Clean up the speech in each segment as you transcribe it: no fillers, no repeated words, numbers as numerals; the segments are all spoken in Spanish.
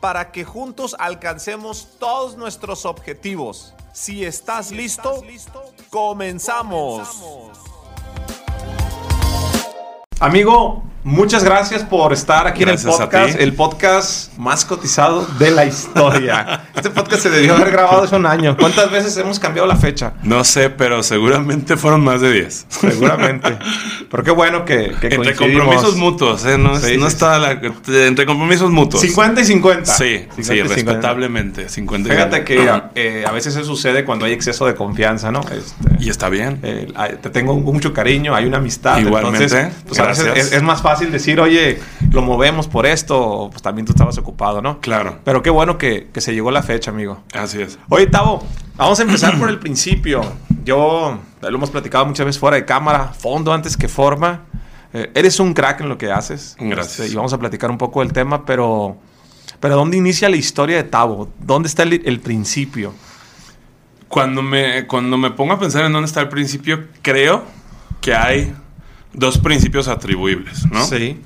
para que juntos alcancemos todos nuestros objetivos. Si estás listo, comenzamos. Amigo, muchas gracias por estar aquí en el podcast más cotizado de la historia. Este podcast se debió haber grabado hace un año. ¿Cuántas veces hemos cambiado la fecha? No sé, pero seguramente fueron más de 10. Seguramente. Pero qué bueno que entre compromisos mutuos, ¿eh? Entre compromisos mutuos. 50 y 50. Sí, respetablemente. 50 y 50. Fíjate que a veces eso sucede cuando hay exceso de confianza, ¿no? Y está bien. Te tengo mucho cariño, hay una amistad. Igualmente. Entonces, pues, es más fácil decir, oye, lo movemos por esto, pues también tú estabas ocupado, ¿no? Claro. Pero qué bueno que se llegó la fecha, amigo. Así es. Oye, Tavo, vamos a empezar por el principio. Yo, lo hemos platicado muchas veces fuera de cámara, fondo antes que forma. Eres un crack en lo que haces. Gracias. Y vamos a platicar un poco del tema, pero ¿dónde inicia la historia de Tavo? ¿Dónde está el principio? Cuando me pongo a pensar en dónde está el principio, creo que hay dos principios atribuibles, ¿no? Sí.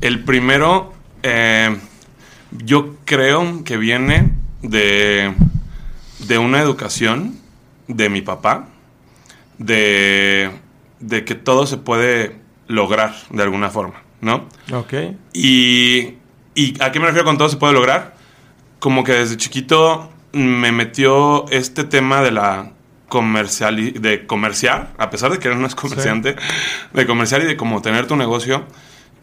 El primero, yo creo que viene de una educación de mi papá, de que todo se puede lograr de alguna forma, ¿no? Ok. ¿Y a qué me refiero con todo se puede lograr? Como que desde chiquito me metió este tema de la comerciar, a pesar de que no es comerciante, sí, de comerciar y de como tener tu negocio.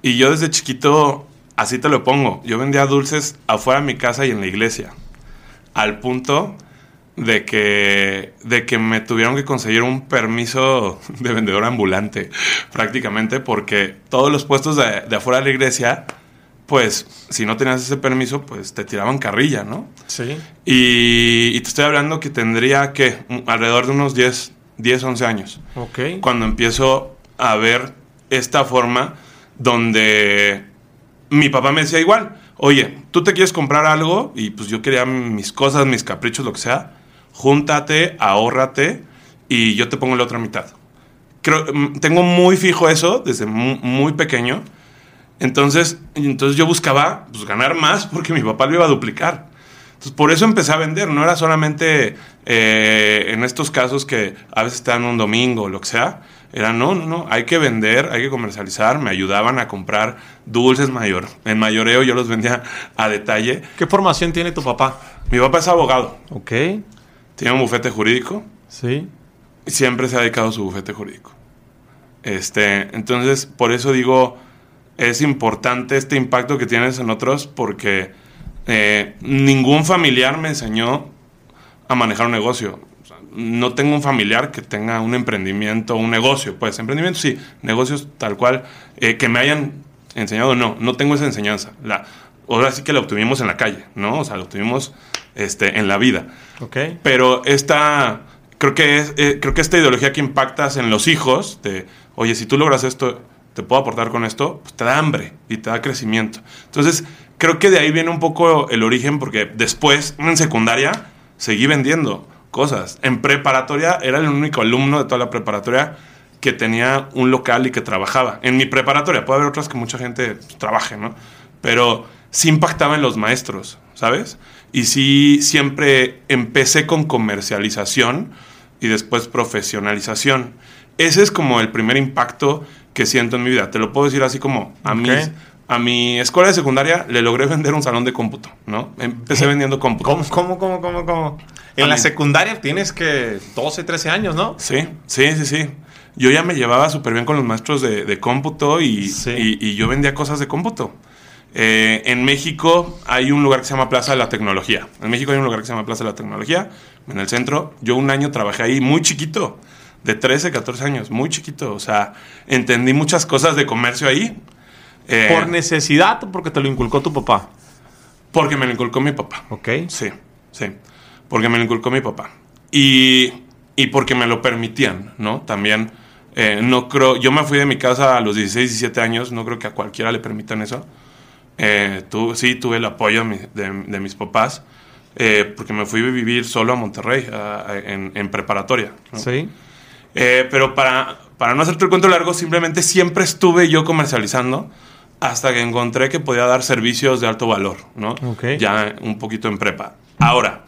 Y yo desde chiquito, así te lo pongo, yo vendía dulces afuera de mi casa y en la iglesia, al punto de que me tuvieron que conseguir un permiso de vendedor ambulante, prácticamente, porque todos los puestos de afuera de la iglesia, pues, si no tenías ese permiso, pues, te tiraban carrilla, ¿no? Sí. Y te estoy hablando que tendría, ¿qué? Alrededor de unos 10, 11 años. Ok. Cuando empiezo a ver esta forma donde mi papá me decía igual, oye, tú te quieres comprar algo, y pues yo quería mis cosas, mis caprichos, lo que sea, júntate, ahórrate, y yo te pongo la otra mitad. Tengo muy fijo eso desde muy, muy pequeño. Entonces yo buscaba, pues, ganar más porque mi papá lo iba a duplicar. Entonces por eso empecé a vender. No era solamente en estos casos que a veces te dan un domingo o lo que sea. Era no, hay que vender, hay que comercializar. Me ayudaban a comprar dulces en mayoreo. Yo los vendía a detalle. ¿Qué formación tiene tu papá? Mi papá es abogado. Ok. Tiene un bufete jurídico. Sí. Siempre se ha dedicado a su bufete jurídico. Entonces por eso digo, es importante este impacto que tienes en otros, porque ningún familiar me enseñó a manejar un negocio. O sea, no tengo un familiar que tenga un emprendimiento, un negocio. Pues emprendimiento sí, negocios tal cual, que me hayan enseñado. No tengo esa enseñanza. Ahora sí que la obtuvimos en la calle, ¿no? O sea, la obtuvimos en la vida. Okay. Pero creo que esta ideología que impactas en los hijos, de, oye, si tú logras esto, te puedo aportar con esto, pues te da hambre y te da crecimiento. Entonces, creo que de ahí viene un poco el origen, porque después, en secundaria, seguí vendiendo cosas. En preparatoria, era el único alumno de toda la preparatoria que tenía un local y que trabajaba. En mi preparatoria, puede haber otras que mucha gente trabaje, ¿no? Pero sí impactaba en los maestros, ¿sabes? Y sí, siempre empecé con comercialización y después profesionalización. Ese es como el primer impacto que siento en mi vida. Te lo puedo decir así como a mi escuela de secundaria le logré vender un salón de cómputo, ¿no? Empecé vendiendo cómputo. ¿Cómo? En la secundaria tienes que 12, 13 años, ¿no? Sí. Yo ya me llevaba súper bien con los maestros de cómputo y yo vendía cosas de cómputo. En México hay un lugar que se llama Plaza de la Tecnología. En el centro. Yo un año trabajé ahí muy chiquito. De 13, 14 años, muy chiquito. O sea, entendí muchas cosas de comercio ahí. ¿Por necesidad o porque te lo inculcó tu papá? Porque me lo inculcó mi papá. Ok. Sí, sí. Porque me lo inculcó mi papá. Y porque me lo permitían, ¿no? También, no creo... Yo me fui de mi casa a los 16, 17 años. No creo que a cualquiera le permitan eso. Sí, tuve el apoyo de mis papás. Porque me fui a vivir solo a Monterrey, en preparatoria, ¿no? Sí. Pero para no hacerte el cuento largo, simplemente siempre estuve yo comercializando hasta que encontré que podía dar servicios de alto valor, ¿no? Okay. Ya un poquito en prepa. Ahora,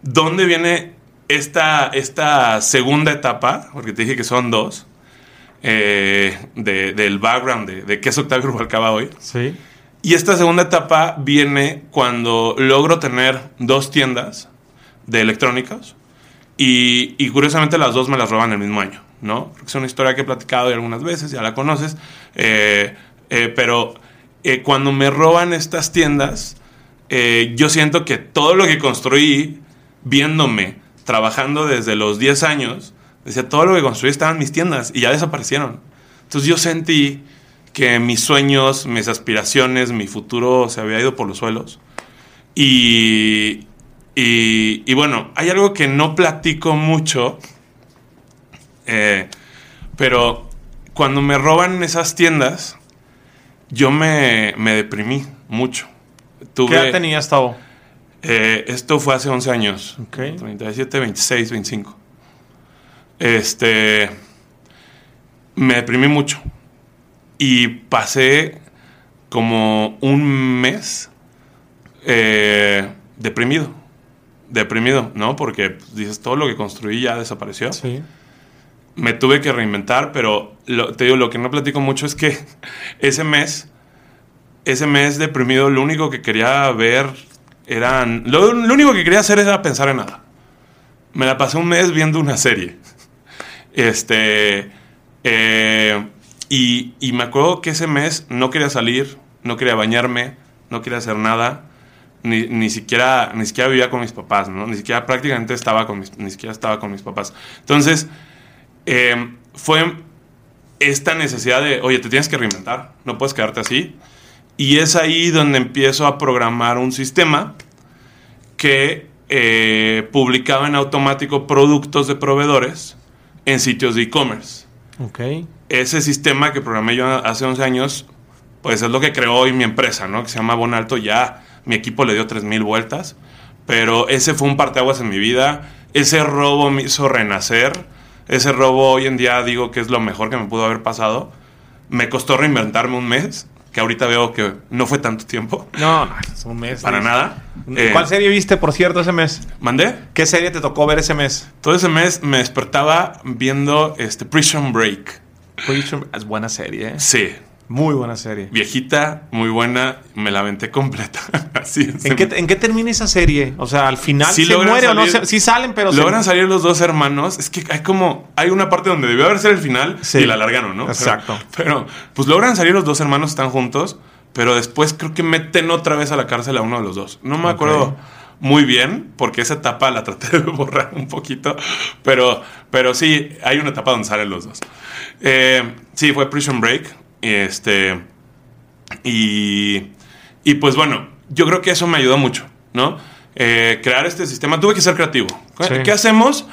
¿dónde viene esta segunda etapa? Porque te dije que son dos. Del background de qué es Octavio Ruvalcaba hoy. Sí. Y esta segunda etapa viene cuando logro tener dos tiendas de electrónicos. Y curiosamente las dos me las roban el mismo año, ¿no? Porque es una historia que he platicado ya algunas veces, ya la conoces. Pero cuando me roban estas tiendas, yo siento que todo lo que construí viéndome, trabajando desde los 10 años, decía, todo lo que construí estaba en mis tiendas y ya desaparecieron. Entonces yo sentí que mis sueños, mis aspiraciones, mi futuro se había ido por los suelos. Y bueno, hay algo que no platico mucho, pero cuando me roban esas tiendas, yo me deprimí mucho. ¿Qué edad tenías, Tavo? Esto fue hace 11 años. Okay. 37, 26, 25. Me deprimí mucho. Y pasé como un mes deprimido, ¿no? Porque pues, dices, todo lo que construí ya desapareció. Sí. Me tuve que reinventar, pero te digo, lo que no platico mucho es que ese mes deprimido, lo único que quería ver era... Lo único que quería hacer era pensar en nada. Me la pasé un mes viendo una serie. Y me acuerdo que ese mes no quería salir, no quería bañarme, no quería hacer nada, ni siquiera vivía con mis papás, ¿no? Ni siquiera prácticamente estaba con mis papás. Entonces, fue esta necesidad de, oye, te tienes que reinventar, no puedes quedarte así. Y es ahí donde empiezo a programar un sistema que publicaba en automático productos de proveedores en sitios de e-commerce. Okay. Ese sistema que programé yo hace 11 años, pues es lo que creó hoy mi empresa, ¿no? Que se llama Bonalto. Ya mi equipo le dio 3,000 vueltas, pero ese fue un parteaguas en mi vida. Ese robo me hizo renacer. Ese robo hoy en día digo que es lo mejor que me pudo haber pasado. Me costó reinventarme un mes, que ahorita veo que no fue tanto tiempo. No, es un mes. Para nada. ¿Cuál serie viste, por cierto, ese mes? ¿Mandé? ¿Qué serie te tocó ver ese mes? Todo ese mes me despertaba viendo Prison Break. Es buena serie, ¿eh? Sí. Muy buena serie. Viejita, muy buena. Me la aventé completa. Así es. ¿En qué termina esa serie? O sea, al final sí se muere salir, o no. Sí salen, pero... Logran salir los dos hermanos. Es que hay una parte donde debió haber sido el final, sí, y la alargaron, ¿no? Exacto. Pero pues logran salir los dos hermanos, están juntos, pero después creo que meten otra vez a la cárcel a uno de los dos. No me acuerdo muy bien, porque esa etapa la traté de borrar un poquito. Pero sí, hay una etapa donde salen los dos. Sí, fue Prison Break. Y pues bueno, yo creo que eso me ayudó mucho, ¿no? Crear este sistema. Tuve que ser creativo. Sí. ¿Qué hacemos?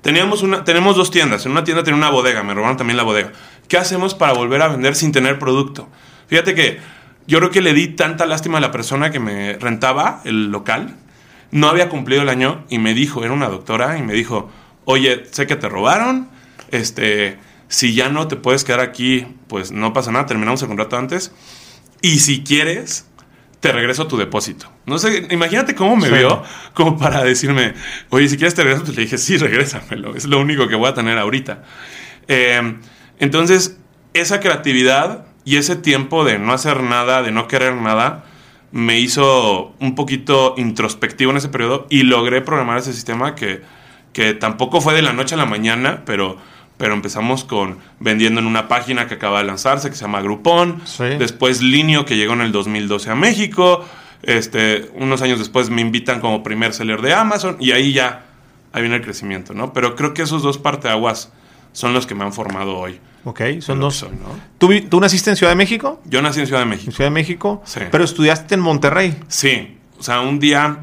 Tenemos dos tiendas. En una tienda tenía una bodega. Me robaron también la bodega. ¿Qué hacemos para volver a vender sin tener producto? Fíjate que yo creo que le di tanta lástima a la persona que me rentaba el local. No había cumplido el año y me dijo, era una doctora, y me dijo, oye, sé que te robaron, si ya no te puedes quedar aquí, pues no pasa nada, terminamos el contrato antes. Y si quieres, te regreso tu depósito. No sé, imagínate cómo me vio, como para decirme, oye, si quieres te regreso. Pues le dije, sí, regrésamelo, es lo único que voy a tener ahorita. Entonces, esa creatividad y ese tiempo de no hacer nada, de no querer nada, me hizo un poquito introspectivo en ese periodo y logré programar ese sistema que tampoco fue de la noche a la mañana, pero empezamos con vendiendo en una página que acaba de lanzarse, que se llama Groupon. Sí. Después Linio, que llegó en el 2012 a México. Unos años después me invitan como primer seller de Amazon. Y ahí viene el crecimiento, ¿no? Pero creo que esos dos parteaguas son los que me han formado hoy. Ok, son dos. Soy, ¿no? ¿Tú naciste en Ciudad de México? Yo nací en Ciudad de México. ¿En Ciudad de México? Sí. Pero estudiaste en Monterrey. Sí. O sea, un día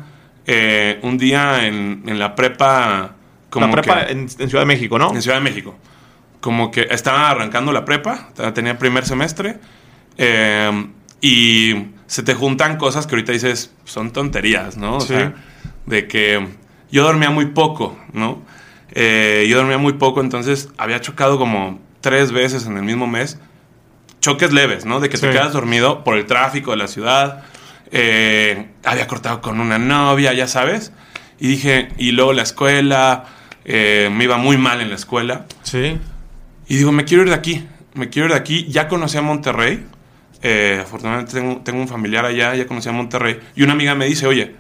en la prepa... Como la prepa que, en Ciudad de México, ¿no? En Ciudad de México. Como que estaba arrancando la prepa, tenía primer semestre, y se te juntan cosas que ahorita dices, son tonterías, ¿no? O sea, de que yo dormía muy poco, ¿no? Entonces había chocado como 3 veces en el mismo mes. Choques leves, ¿no? De que te quedas dormido por el tráfico de la ciudad. Había cortado con una novia, ya sabes. Y dije, y luego la escuela, me iba muy mal en la escuela. Sí. Y digo, me quiero ir de aquí. Ya conocí a Monterrey. Afortunadamente tengo un familiar allá, ya conocí a Monterrey. Y una amiga me dice, oye,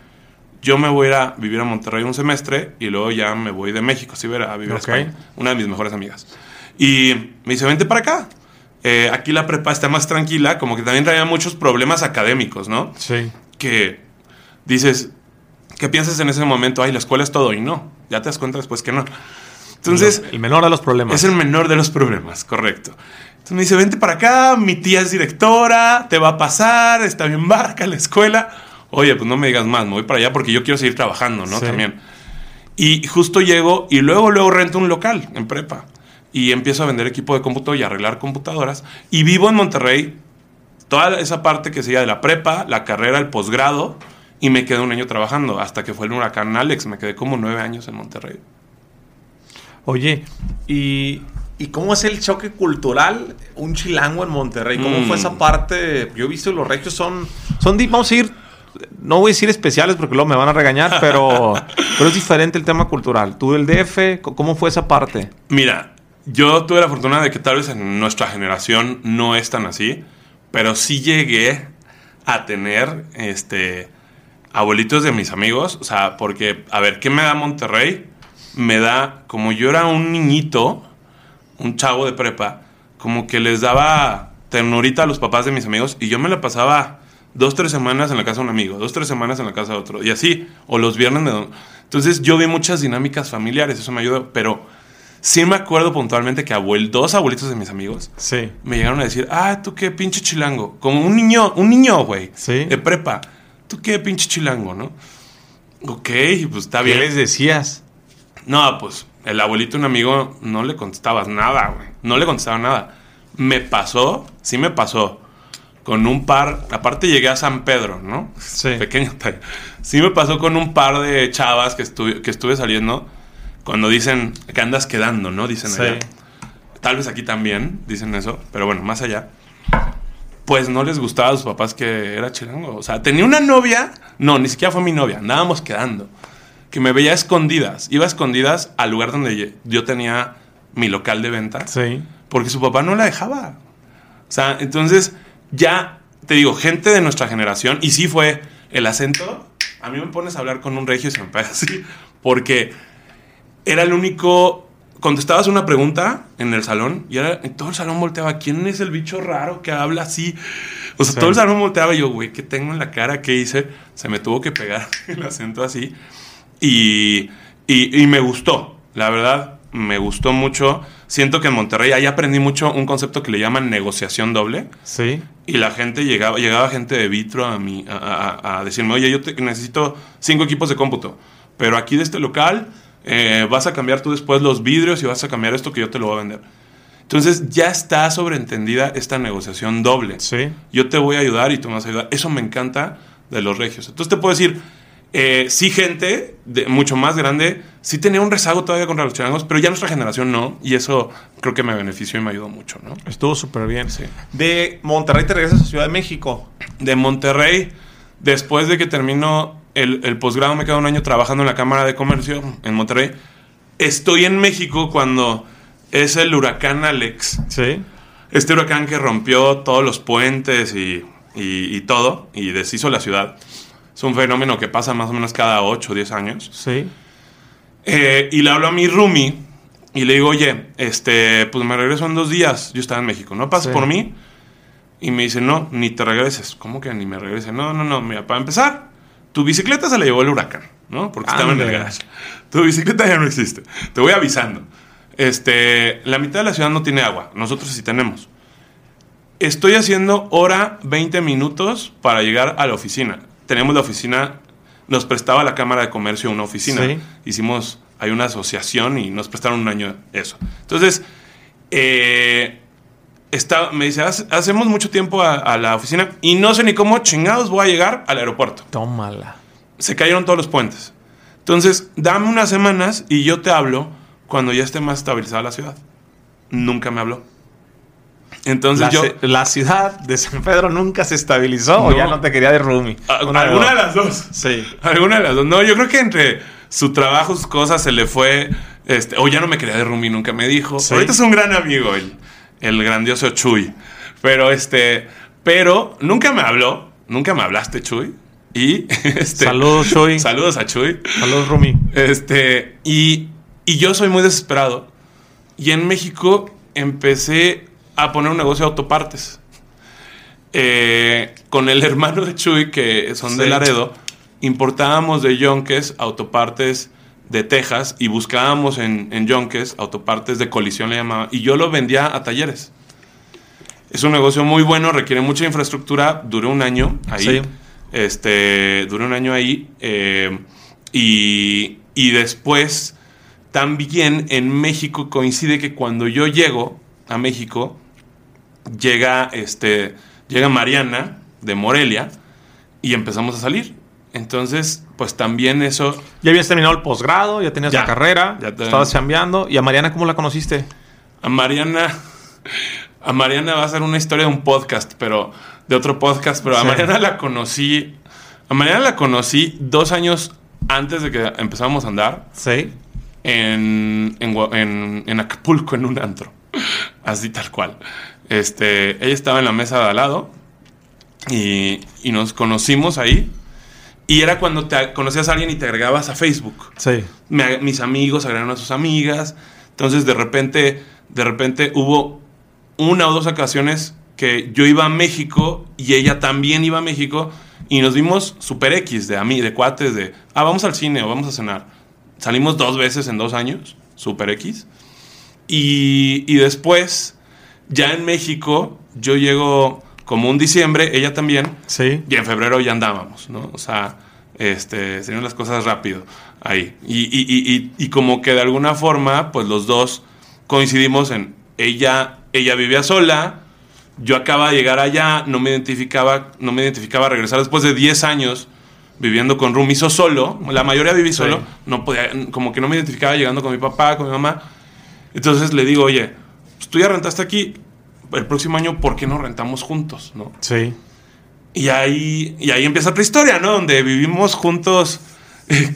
yo me voy a ir a vivir a Monterrey un semestre y luego ya me voy de México, sí, a vivir a España. Una de mis mejores amigas. Y me dice, vente para acá. Aquí la prepa está más tranquila, como que también traía muchos problemas académicos, ¿no? Sí. Que dices... ¿Qué piensas en ese momento? Ay, la escuela es todo y no. Ya te das cuenta después que no. Entonces... El menor de los problemas. Es el menor de los problemas, correcto. Entonces me dice, vente para acá, mi tía es directora, te va a pasar, está bien barca la escuela. Oye, pues no me digas más, me voy para allá porque yo quiero seguir trabajando, ¿no? Sí. También. Y justo llego y luego rento un local en prepa. Y empiezo a vender equipo de cómputo y arreglar computadoras. Y vivo en Monterrey toda esa parte que sería de la prepa, la carrera, el posgrado... Y me quedé un año trabajando, hasta que fue el huracán Alex. Me quedé como 9 años en Monterrey. Oye, ¿y cómo es el choque cultural? Un chilango en Monterrey. ¿Cómo fue esa parte? Yo he visto los regios son vamos a ir, no voy a decir especiales porque luego me van a regañar, pero es diferente el tema cultural. Tú del DF, ¿cómo fue esa parte? Mira, yo tuve la fortuna de que tal vez en nuestra generación no es tan así, pero sí llegué a tener abuelitos de mis amigos, o sea, porque, a ver, ¿qué me da Monterrey? Me da, como yo era un niñito, un chavo de prepa, como que les daba ternurita a los papás de mis amigos y yo me la pasaba 2-3 semanas en la casa de un amigo, 2-3 semanas en la casa de otro, y así, o los viernes de... Entonces yo vi muchas dinámicas familiares, eso me ayudó, pero sí me acuerdo puntualmente que dos abuelitos de mis amigos me llegaron a decir, ah, tú qué pinche chilango, como un niño, güey, de prepa. ¿Tú qué pinche chilango, no? Ok, pues está bien. ¿Qué les decías? No, pues el abuelito, un amigo, no le contestabas nada, güey. No le contestaba nada. Me pasó. Con un par... Aparte llegué a San Pedro, ¿no? Sí. Pequeño. Sí me pasó con un par de chavas que estuve saliendo. Cuando dicen que andas quedando, ¿no? Dicen allá. Tal vez aquí también dicen eso. Pero bueno, más allá... Pues no les gustaba a sus papás que era chilango. O sea, tenía una novia... No, ni siquiera fue mi novia. Andábamos quedando. Que me veía a escondidas. Iba a escondidas al lugar donde yo tenía mi local de venta. Sí. Porque su papá no la dejaba. O sea, entonces... Ya, te digo, gente de nuestra generación... Y sí fue el acento. A mí me pones a hablar con un regio y se me pega así. Porque era el único... Contestabas una pregunta en el salón y todo el salón volteaba. ¿Quién es el bicho raro que habla así? O sea, todo el salón volteaba y yo, güey, ¿qué tengo en la cara? ¿Qué hice? Se me tuvo que pegar el acento así. Y me gustó. La verdad, me gustó mucho. Siento que en Monterrey ahí aprendí mucho un concepto que le llaman negociación doble. Sí. Y la gente llegaba gente de vitro a mí a decirme, oye, yo necesito 5 equipos de cómputo. Pero aquí de este local... vas a cambiar tú después los vidrios y vas a cambiar esto que yo te lo voy a vender. Entonces ya está sobreentendida esta negociación doble. Sí. Yo te voy a ayudar y tú me vas a ayudar. Eso me encanta de los regios. Entonces te puedo decir, sí, gente mucho más grande, sí tenía un rezago todavía contra los chilangos, pero ya nuestra generación no. Y eso creo que me benefició y me ayudó mucho, ¿no? Estuvo súper bien, sí. ¿De Monterrey te regresas a Ciudad de México? De Monterrey, después de que terminó... El posgrado me quedó un año trabajando en la Cámara de Comercio en Monterrey. Estoy en México cuando es el huracán Alex. Sí. Este huracán que rompió todos los puentes y todo y deshizo la ciudad. Es un fenómeno que pasa más o menos cada 8 o 10 años. Sí. Y le hablo a mi roomie y le digo, oye, pues me regreso en 2 días. Yo estaba en México, ¿no? ¿Pasas por mí? Y me dice, no, ni te regreses. ¿Cómo que ni me regrese? No, mira, para empezar... Tu bicicleta se la llevó el huracán, ¿no? Porque estaba en el garage. Tu bicicleta ya no existe. Te voy avisando. La mitad de la ciudad no tiene agua. Nosotros sí tenemos. Estoy haciendo hora 20 minutos para llegar a la oficina. Tenemos la oficina nos prestaba la Cámara de Comercio una oficina. Sí. Hicimos, hay una asociación y nos prestaron un año eso. Entonces, me dice, hacemos mucho tiempo a la oficina y no sé ni cómo chingados voy a llegar al aeropuerto. Tómala. Se cayeron todos los puentes. Entonces, dame unas semanas y yo te hablo cuando ya esté más estabilizada la ciudad. Nunca me habló. Entonces la ciudad de San Pedro nunca se estabilizó, no, o ya no te quería de roomie. Alguna de las dos. Sí. Alguna de las dos. No, yo creo que entre su trabajo, sus cosas, se le fue. O ya no me quería de roomie, nunca me dijo. Sí. Ahorita es un gran amigo, el grandioso Chuy. Pero pero nunca me habló. Nunca me hablaste, Chuy. Y saludos, Chuy. Saludos a Chuy. Saludos, roomie. Y yo soy muy desesperado. Y en México empecé a poner un negocio de autopartes. Con el hermano de Chuy, que son de Laredo, importábamos de Yonques autopartes de Texas y buscábamos en Yonques autopartes de colisión, le llamaba. Y yo lo vendía a talleres. Es un negocio muy bueno, requiere mucha infraestructura. Duró un año ahí. Sí. Duró un año ahí. Y después, también en México coincide que cuando yo llego a México, llega Mariana de Morelia y empezamos a salir. Entonces, pues también eso. Ya habías terminado el posgrado, ya tenías la carrera, estabas chambeando. ¿Y a Mariana cómo la conociste? A Mariana va a ser una historia de un podcast, pero de otro podcast. Pero sí. A Mariana la conocí 2 años antes de que empezáramos a andar. Sí. En Acapulco, en un antro. Así tal cual. Ella estaba en la mesa de al lado y nos conocimos ahí. Y era cuando te conocías a alguien y te agregabas a Facebook. Sí. Mis amigos agregaron a sus amigas. Entonces, de repente hubo una o dos ocasiones que yo iba a México y ella también iba a México. Y nos vimos super X de cuates, vamos al cine o vamos a cenar. Salimos 2 veces en 2 años, super X. Y después, ya en México, yo llego como un diciembre, ella también. Sí. Y en febrero ya andábamos, ¿no? O sea, se dieron las cosas rápido ahí. Y como que de alguna forma, pues los dos coincidimos en... Ella vivía sola, yo acababa de llegar allá, no me identificaba regresar después de 10 años viviendo con roomies o solo. La mayoría viví solo. Sí. No podía, como que no me identificaba llegando con mi papá, con mi mamá. Entonces le digo, oye, pues tú ya rentaste aquí, el próximo año, ¿por qué no rentamos juntos? ¿No? Sí. Y ahí empieza otra historia, ¿no? Donde vivimos juntos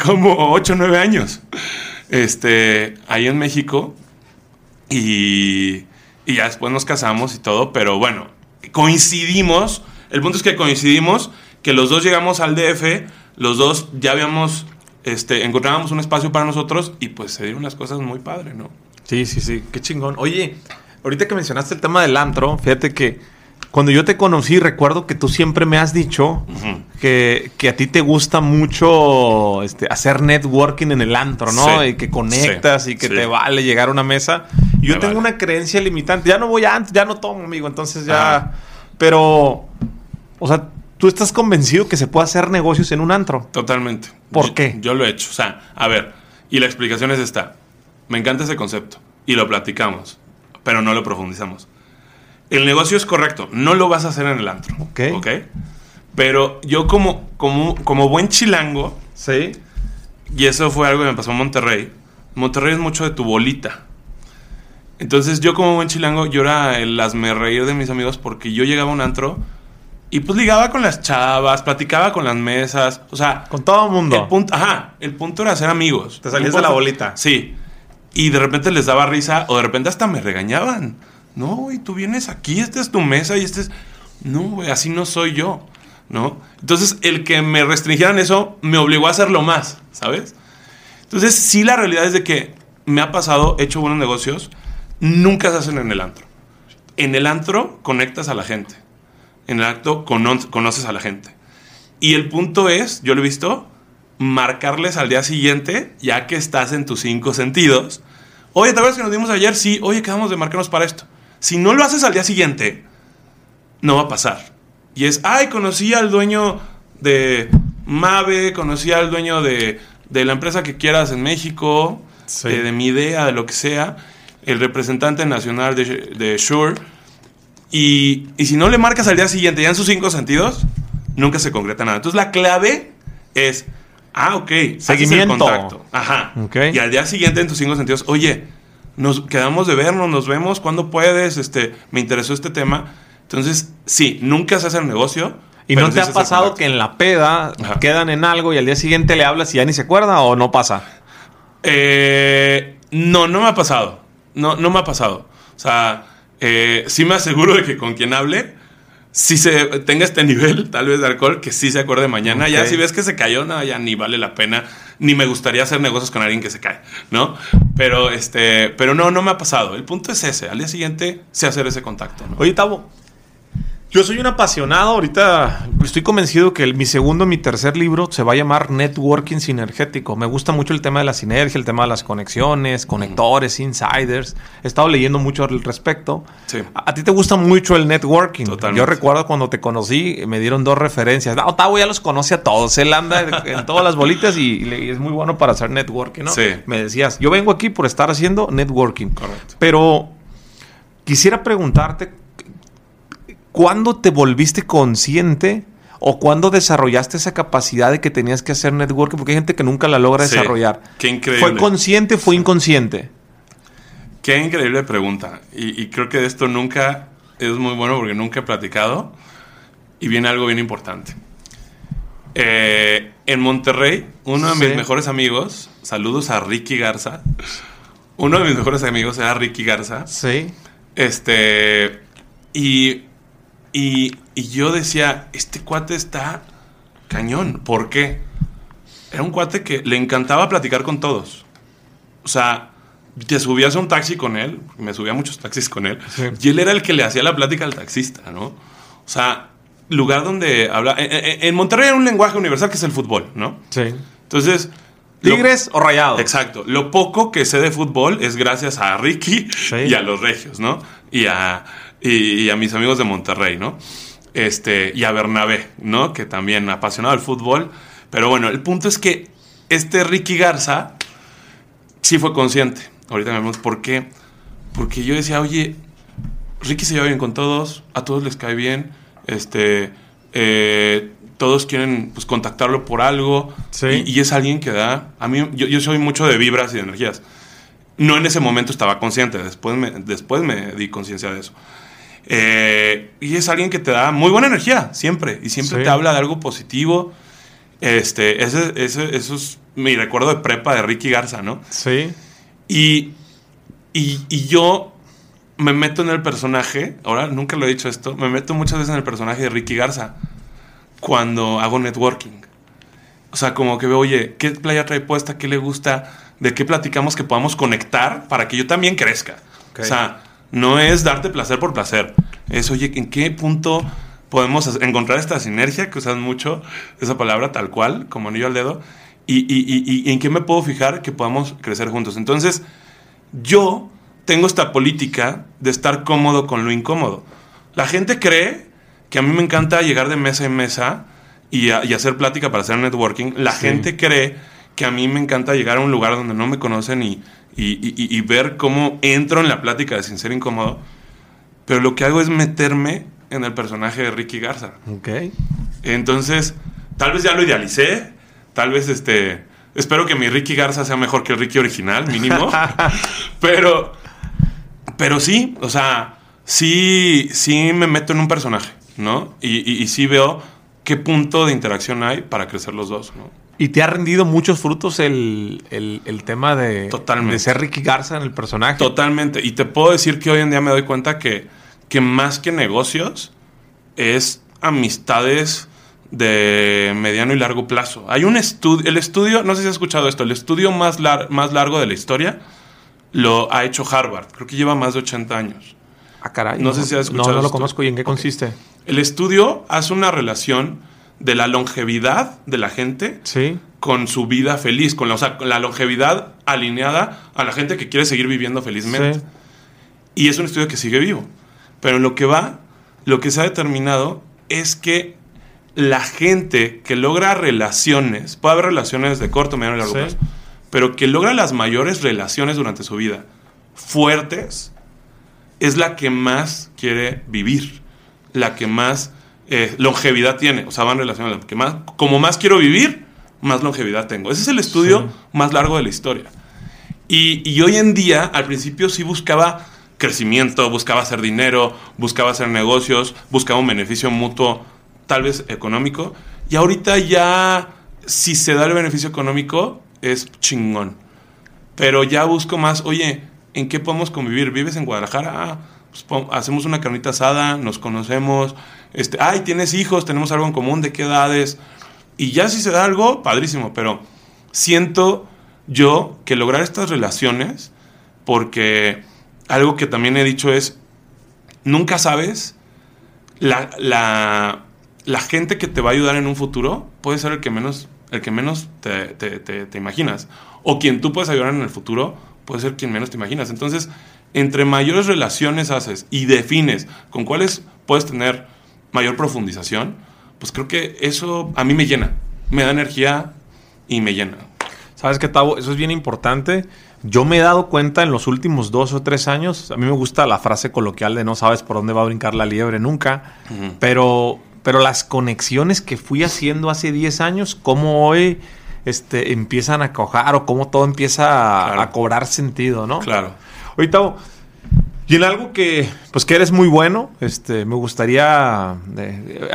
como 8 o 9 años. Ahí en México. Y ya después nos casamos y todo, pero bueno, coincidimos. El punto es que coincidimos, que los dos llegamos al DF, los dos ya habíamos, encontrábamos un espacio para nosotros y pues se dieron las cosas muy padre, ¿no? Sí, qué chingón. Oye, ahorita que mencionaste el tema del antro, fíjate que cuando yo te conocí, recuerdo que tú siempre me has dicho uh-huh. que a ti te gusta mucho hacer networking en el antro, ¿no? Sí. Y que conectas, sí. Y que sí. Te vale llegar a una mesa. Yo tengo una creencia limitante. Ya no voy antes, ya no tomo, amigo. Entonces ya... Ajá. Pero, o sea, tú estás convencido que se puede hacer negocios en un antro. Totalmente. ¿Por qué? Yo lo he hecho. O sea, a ver, y la explicación es esta. Me encanta ese concepto y lo platicamos, pero no lo profundizamos. El negocio es correcto, no lo vas a hacer en el antro. Ok. Pero yo como buen chilango, sí. Y eso fue algo que me pasó en Monterrey. Monterrey es mucho de tu bolita. Entonces yo como buen chilango, yo era el hazmerreír de mis amigos porque yo llegaba a un antro y pues ligaba con las chavas, platicaba con las mesas, o sea... Con todo el mundo. El punto era hacer amigos. Te salías de la bolita. Sí. Y de repente les daba risa o de repente hasta me regañaban. No, güey, tú vienes aquí, esta es tu mesa y No, güey, así no soy yo, ¿no? Entonces, el que me restringieran eso me obligó a hacerlo más, ¿sabes? Entonces, sí, la realidad es de que me ha pasado, he hecho buenos negocios, nunca se hacen en el antro. En el antro conectas a la gente. En el acto conoces a la gente. Y el punto es, yo lo he visto, marcarles al día siguiente, ya que estás en tus 5 sentidos. Oye, ¿te acuerdas que nos vimos ayer? Sí. Oye, acabamos de marcarnos para esto. Si no lo haces al día siguiente, no va a pasar. Y es, ay, conocí al dueño Mabe, conocí al dueño de la empresa que quieras en México, sí, de Midea, de lo que sea, el representante nacional de Shure. Y si no le marcas al día siguiente, ya en sus 5 sentidos, nunca se concreta nada. Entonces la clave es, ok, seguimiento, el contacto. Ajá. Okay. Y al día siguiente en tus 5 sentidos, oye, nos quedamos de vernos, nos vemos, ¿cuándo puedes? Me interesó este tema. Entonces, sí, nunca se hace el negocio. ¿Y no te ha pasado que en la peda, ajá, quedan en algo y al día siguiente le hablas y ya ni se acuerda, o no pasa? No me ha pasado. No me ha pasado. O sea, sí me aseguro de que con quien hable, si se tenga este nivel, tal vez de alcohol, que sí se acuerde mañana. Okay. Ya si ves que se cayó, no, ya ni vale la pena. Ni me gustaría hacer negocios con alguien que se cae, ¿no? Pero, pero no me ha pasado. El punto es ese. Al día siguiente, sí hacer ese contacto, ¿no? Oye, Tavo, yo soy un apasionado. Ahorita estoy convencido que mi tercer libro se va a llamar Networking Sinergético. Me gusta mucho el tema de la sinergia, el tema de las conexiones, conectores, insiders. He estado leyendo mucho al respecto. Sí. A ti te gusta mucho el networking. Totalmente. Yo recuerdo cuando te conocí, me dieron 2 referencias. Tavo ya los conoce a todos. Él anda en todas las bolitas y es muy bueno para hacer networking, ¿no? Sí. Me decías, yo vengo aquí por estar haciendo networking. Correcto. Pero quisiera preguntarte, ¿cuándo te volviste consciente o cuándo desarrollaste esa capacidad de que tenías que hacer networking? Porque hay gente que nunca la logra desarrollar. Qué increíble. ¿Fue consciente o fue inconsciente? Qué increíble pregunta. Y creo que de esto nunca es muy bueno porque nunca he platicado. Y viene algo bien importante. En Monterrey, uno de mis mejores amigos, saludos a Ricky Garza. Uno de mis mejores amigos era Ricky Garza. Sí. Y yo decía, este cuate está cañón. ¿Por qué? Era un cuate que le encantaba platicar con todos. O sea, te subías a un taxi con él. Me subía a muchos taxis con él. Sí. Y él era el que le hacía la plática al taxista, ¿no? O sea, lugar donde habla. En Monterrey hay un lenguaje universal que es el fútbol, ¿no? Sí. Entonces, ¿Tigres o Rayados? Exacto. Lo poco que sé de fútbol es gracias a Ricky y a los regios, ¿no? Y a mis amigos de Monterrey, ¿no? Y a Bernabé, ¿no? Que también apasionado al fútbol. Pero bueno, el punto es que Ricky Garza sí fue consciente. Ahorita vemos por qué. Porque yo decía, oye, Ricky se lleva bien con todos, a todos les cae bien, todos quieren pues contactarlo por algo. Sí. Y es alguien que da. A mí, yo soy mucho de vibras y de energías. No en ese momento estaba consciente, después me di conciencia de eso. Y es alguien que te da muy buena energía siempre. Y siempre te habla de algo positivo. Eso es mi recuerdo de prepa de Ricky Garza, ¿no? Sí. Y yo me meto en el personaje. Ahora, nunca lo he dicho esto. Me meto muchas veces en el personaje de Ricky Garza cuando hago networking. O sea, como que veo, oye, ¿qué playa trae puesta? ¿Qué le gusta? ¿De qué platicamos que podamos conectar para que yo también crezca? Okay. O sea, no es darte placer por placer. Es, oye, ¿en qué punto podemos encontrar esta sinergia? Que usan mucho esa palabra tal cual, como anillo al dedo. ¿Y en qué me puedo fijar que podamos crecer juntos? Entonces, yo tengo esta política de estar cómodo con lo incómodo. La gente cree que a mí me encanta llegar de mesa en mesa y hacer plática para hacer networking. La gente cree que a mí me encanta llegar a un lugar donde no me conocen y ver cómo entro en la plática sin ser incómodo. Pero lo que hago es meterme en el personaje de Ricky Garza. Okay. Entonces, tal vez ya lo idealicé. Tal vez espero que mi Ricky Garza sea mejor que el Ricky original, mínimo. pero sí, o sea, sí me meto en un personaje, ¿no? Y sí veo qué punto de interacción hay para crecer los dos, ¿no? Y te ha rendido muchos frutos el tema de ser Ricky Garza en el personaje. Totalmente. Y te puedo decir que hoy en día me doy cuenta que más que negocios es amistades de mediano y largo plazo. Hay un estudio, no sé si has escuchado esto, el estudio más largo de la historia lo ha hecho Harvard. Creo que lleva más de 80 años. Ah, caray. No sé si has escuchado esto. No lo conozco. ¿Y en qué consiste? El estudio hace una relación de la longevidad de la gente con su vida feliz, con la longevidad alineada a la gente que quiere seguir viviendo felizmente. Sí. Y es un estudio que sigue vivo. Pero lo que se ha determinado es que la gente que logra relaciones, puede haber relaciones de corto, mediano y largo plazo, pero que logra las mayores relaciones durante su vida, fuertes, es la que más quiere vivir, la que más longevidad tiene. O sea, van relacionadas a la que más, como más quiero vivir, más longevidad tengo. Ese es el estudio más largo de la historia. Y hoy en día, al principio sí buscaba crecimiento, buscaba hacer dinero, buscaba hacer negocios, buscaba un beneficio mutuo, tal vez económico. Y ahorita ya, si se da el beneficio económico, es chingón. Pero ya busco más, oye, ¿en qué podemos convivir? ¿Vives en Guadalajara? Ah, pues hacemos una carnita asada, nos conocemos. Ay, ¿tienes hijos? ¿Tenemos algo en común? ¿De qué edades? Y ya si se da algo, padrísimo. Pero siento yo que lograr estas relaciones, porque algo que también he dicho es, nunca sabes la gente que te va a ayudar en un futuro puede ser el que menos te imaginas. O quien tú puedes ayudar en el futuro puede ser quien menos te imaginas. Entonces, entre mayores relaciones haces y defines con cuáles puedes tener mayor profundización, pues creo que eso a mí me llena. Me da energía y me llena. ¿Sabes qué, Tavo? Eso es bien importante. Yo me he dado cuenta en los últimos 2 o 3 años. A mí me gusta la frase coloquial de no sabes por dónde va a brincar la liebre nunca. Uh-huh. Pero las conexiones que fui haciendo hace 10 años, cómo hoy empiezan a cojar o cómo todo empieza a cobrar sentido, ¿no? Claro. Oye, Tavo, y en algo que, pues, que eres muy bueno, me gustaría... a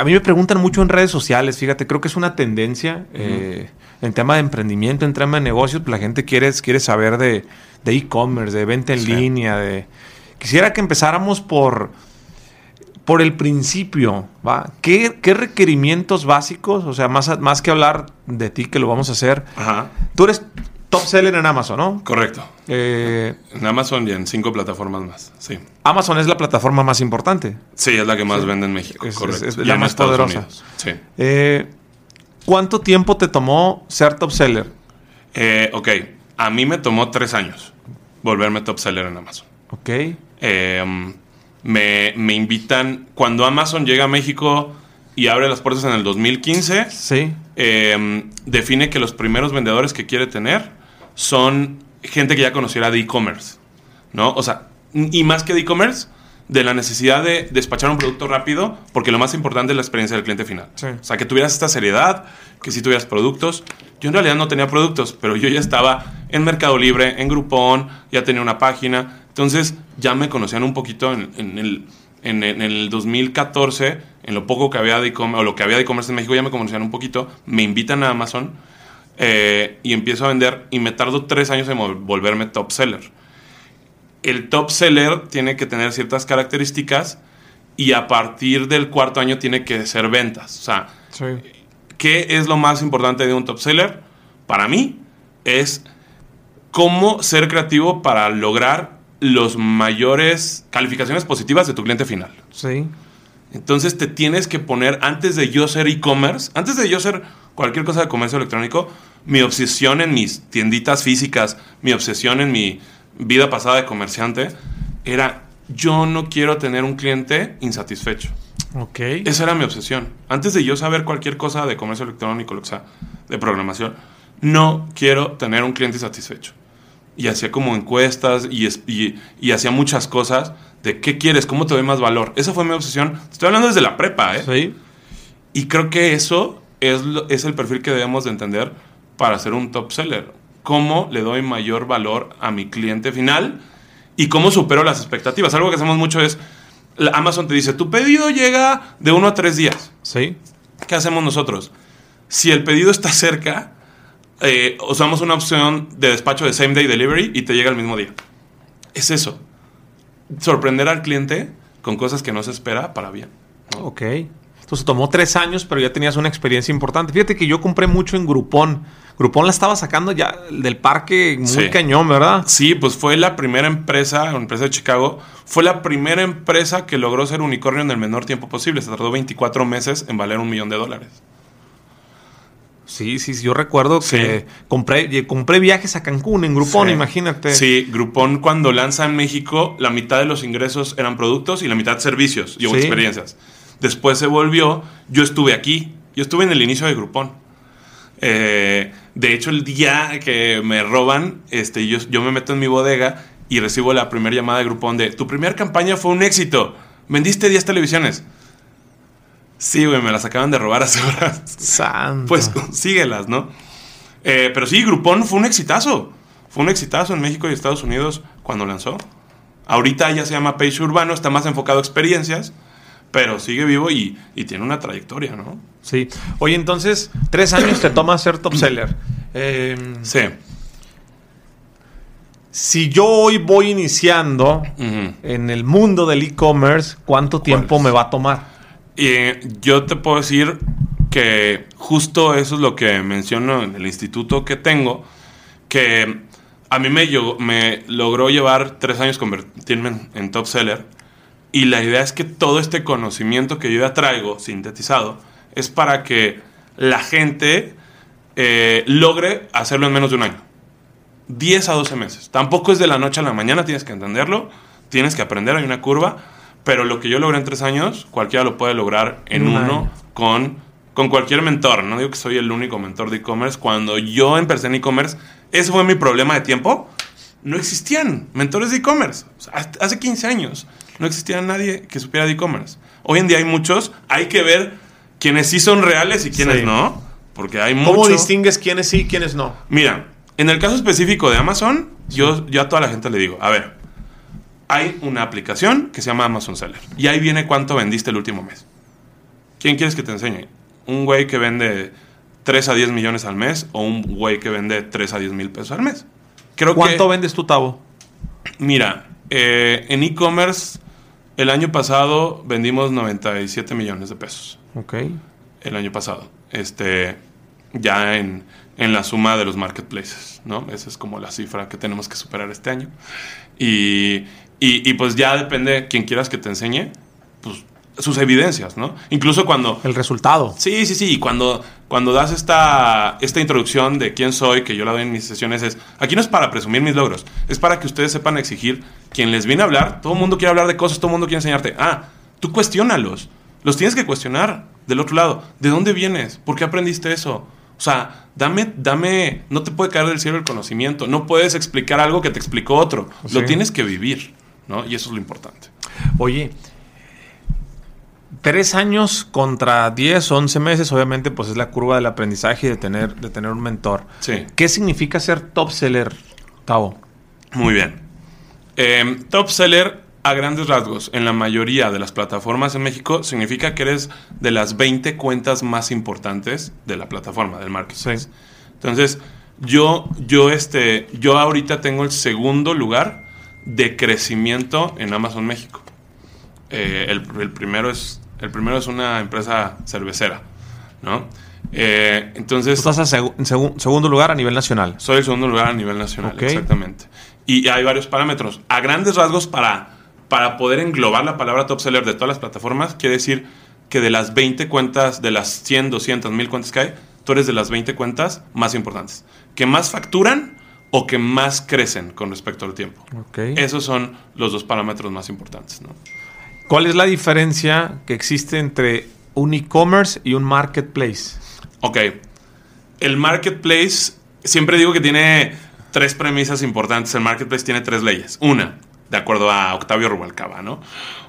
mí me preguntan mucho en redes sociales, fíjate, creo que es una tendencia... Uh-huh. En tema de emprendimiento, en tema de negocios, pues la gente quiere saber de e-commerce, de venta en línea. Quisiera que empezáramos por el principio, ¿va? ¿Qué requerimientos básicos? O sea, más que hablar de ti, que lo vamos a hacer. Ajá. Tú eres top seller en Amazon, ¿no? Correcto. En Amazon y en 5 plataformas más, sí. Amazon es la plataforma más importante. Sí, es la que más vende en México, correcto. Es la más poderosa. Sí. ¿Cuánto tiempo te tomó ser top seller? Ok. A mí me tomó 3 años volverme top seller en Amazon. Ok. Me invitan... Cuando Amazon llega a México y abre las puertas en el 2015... Sí. Define que los primeros vendedores que quiere tener son gente que ya conociera de e-commerce, ¿no? O sea, y más que de e-commerce... de la necesidad de despachar un producto rápido, porque lo más importante es la experiencia del cliente final. Sí. O sea, que tuvieras esta seriedad, que sí tuvieras productos. Yo en realidad no tenía productos, pero yo ya estaba en Mercado Libre, en Groupon, ya tenía una página. Entonces, ya me conocían un poquito en el 2014, en lo poco que había de e-commerce, o lo que había de e-commerce en México, ya me conocían un poquito. Me invitan a Amazon y empiezo a vender y me tardo 3 años en volverme top seller. El top seller tiene que tener ciertas características y a partir del 4º año tiene que ser ventas. O sea, sí. ¿Qué es lo más importante de un top seller? Para mí es cómo ser creativo para lograr las mayores calificaciones positivas de tu cliente final. Sí. Entonces te tienes que poner, antes de yo ser e-commerce, antes de yo ser cualquier cosa de comercio electrónico, mi obsesión en mis tienditas físicas, mi obsesión en mi... vida pasada de comerciante era, yo no quiero tener un cliente insatisfecho. Ok. Esa era mi obsesión. Antes de yo saber cualquier cosa de comercio electrónico, lo que sea, de programación, no quiero tener un cliente insatisfecho. Y hacía como encuestas y hacía muchas cosas de qué quieres, cómo te doy más valor. Esa fue mi obsesión. Estoy hablando desde la prepa, ¿eh? Sí. Y creo que eso es el perfil que debemos de entender para ser un top seller. Cómo le doy mayor valor a mi cliente final y cómo supero las expectativas. Algo que hacemos mucho es, Amazon te dice, tu pedido llega de 1 a 3 días. Sí. ¿Qué hacemos nosotros? Si el pedido está cerca, usamos una opción de despacho de same day delivery y te llega el mismo día. Es eso. Sorprender al cliente con cosas que no se espera para bien, ¿no? Ok. Entonces tomó 3 años, pero ya tenías una experiencia importante. Fíjate que yo compré mucho en Groupon. Groupon la estaba sacando ya del parque muy cañón, ¿verdad? Sí, pues fue la empresa de Chicago, fue la primera empresa que logró ser unicornio en el menor tiempo posible. Se tardó 24 meses en valer $1,000,000. Sí, yo recuerdo que compré viajes a Cancún en Groupon, imagínate. Sí, Groupon cuando lanza en México, la mitad de los ingresos eran productos y la mitad servicios y experiencias. Después se volvió, yo estuve aquí. Yo estuve en el inicio de Groupon. De hecho, el día que me roban, yo me meto en mi bodega y recibo la primera llamada de Groupon de: tu primera campaña fue un éxito, vendiste 10 televisiones. Sí, güey, me las acaban de robar hace horas. Santo. Pues síguelas, ¿no? Pero sí, Groupon fue un exitazo. Fue un exitazo en México y Estados Unidos cuando lanzó. Ahorita ya se llama Page Urbano, está más enfocado a experiencias, pero sigue vivo y tiene una trayectoria, ¿no? Sí. Oye, entonces, 3 años te toma ser top seller. Sí. Si yo hoy voy iniciando en el mundo del e-commerce, ¿cuánto tiempo me va a tomar? Yo te puedo decir que justo eso es lo que menciono en el instituto que tengo, que a mí me logró llevar 3 años convertirme en top seller, y la idea es que todo este conocimiento que yo ya traigo sintetizado es para que la gente logre hacerlo en menos de un año. 10 a 12 meses. Tampoco es de la noche a la mañana, tienes que entenderlo, tienes que aprender, hay una curva, pero lo que yo logré en 3 años, cualquiera lo puede lograr en uno con cualquier mentor. No digo que soy el único mentor de e-commerce. Cuando yo empecé en e-commerce, ese fue mi problema de tiempo. No existían mentores de e-commerce. O sea, hace 15 años no existía nadie que supiera de e-commerce. Hoy en día hay muchos, hay que ver quienes sí son reales y quienes no, porque hay mucho. ¿Cómo distingues quiénes sí y quiénes no? Mira, en el caso específico de Amazon, yo a toda la gente le digo, a ver, hay una aplicación que se llama Amazon Seller. Y ahí viene cuánto vendiste el último mes. ¿Quién quieres que te enseñe? ¿Un güey que vende 3 a 10 millones al mes o un güey que vende 3 a 10 mil pesos al mes? ¿Cuánto vendes tú, Tavo? Mira, en e-commerce el año pasado vendimos 97 millones de pesos. Ok. El año pasado. Ya en la suma de los marketplaces, ¿no? Esa es como la cifra que tenemos que superar este año. Y pues ya depende de quien quieras que te enseñe, pues, sus evidencias, ¿no? Incluso cuando... El resultado. Sí. Y cuando das esta introducción de quién soy, que yo la doy en mis sesiones, aquí no es para presumir mis logros, es para que ustedes sepan exigir. Quien les viene a hablar, todo el mundo quiere hablar de cosas, todo el mundo quiere enseñarte. Tú cuestiónalos. Los tienes que cuestionar del otro lado. ¿De dónde vienes? ¿Por qué aprendiste eso? O sea, dame, no te puede caer del cielo el conocimiento. No puedes explicar algo que te explicó otro. Sí. Lo tienes que vivir, ¿no? Y eso es lo importante. Oye, 3 años contra 10, 11 meses, obviamente, pues es la curva del aprendizaje y de tener un mentor. Sí. ¿Qué significa ser top seller, Tavo? Muy bien. Top seller, a grandes rasgos, en la mayoría de las plataformas en México, significa que eres de las 20 cuentas más importantes de la plataforma, del marketplace. Sí. Entonces, yo ahorita tengo el segundo lugar de crecimiento en Amazon México. El primero es una empresa cervecera, ¿no? Entonces, ¿tú estás en segundo lugar a nivel nacional? Soy el segundo lugar a nivel nacional, okay. Exactamente. Y hay varios parámetros. A grandes rasgos, para poder englobar la palabra top seller de todas las plataformas, quiere decir que de las 20 cuentas, de las 100, 200, 1000 cuentas que hay, tú eres de las 20 cuentas más importantes, que más facturan o que más crecen con respecto al tiempo. Okay. Esos son los 2 parámetros más importantes, ¿no? ¿Cuál es la diferencia que existe entre un e-commerce y un marketplace? Ok. El marketplace, siempre digo que tiene 3 premisas importantes. El marketplace tiene 3 leyes. Una, de acuerdo a Octavio Ruvalcaba, ¿no?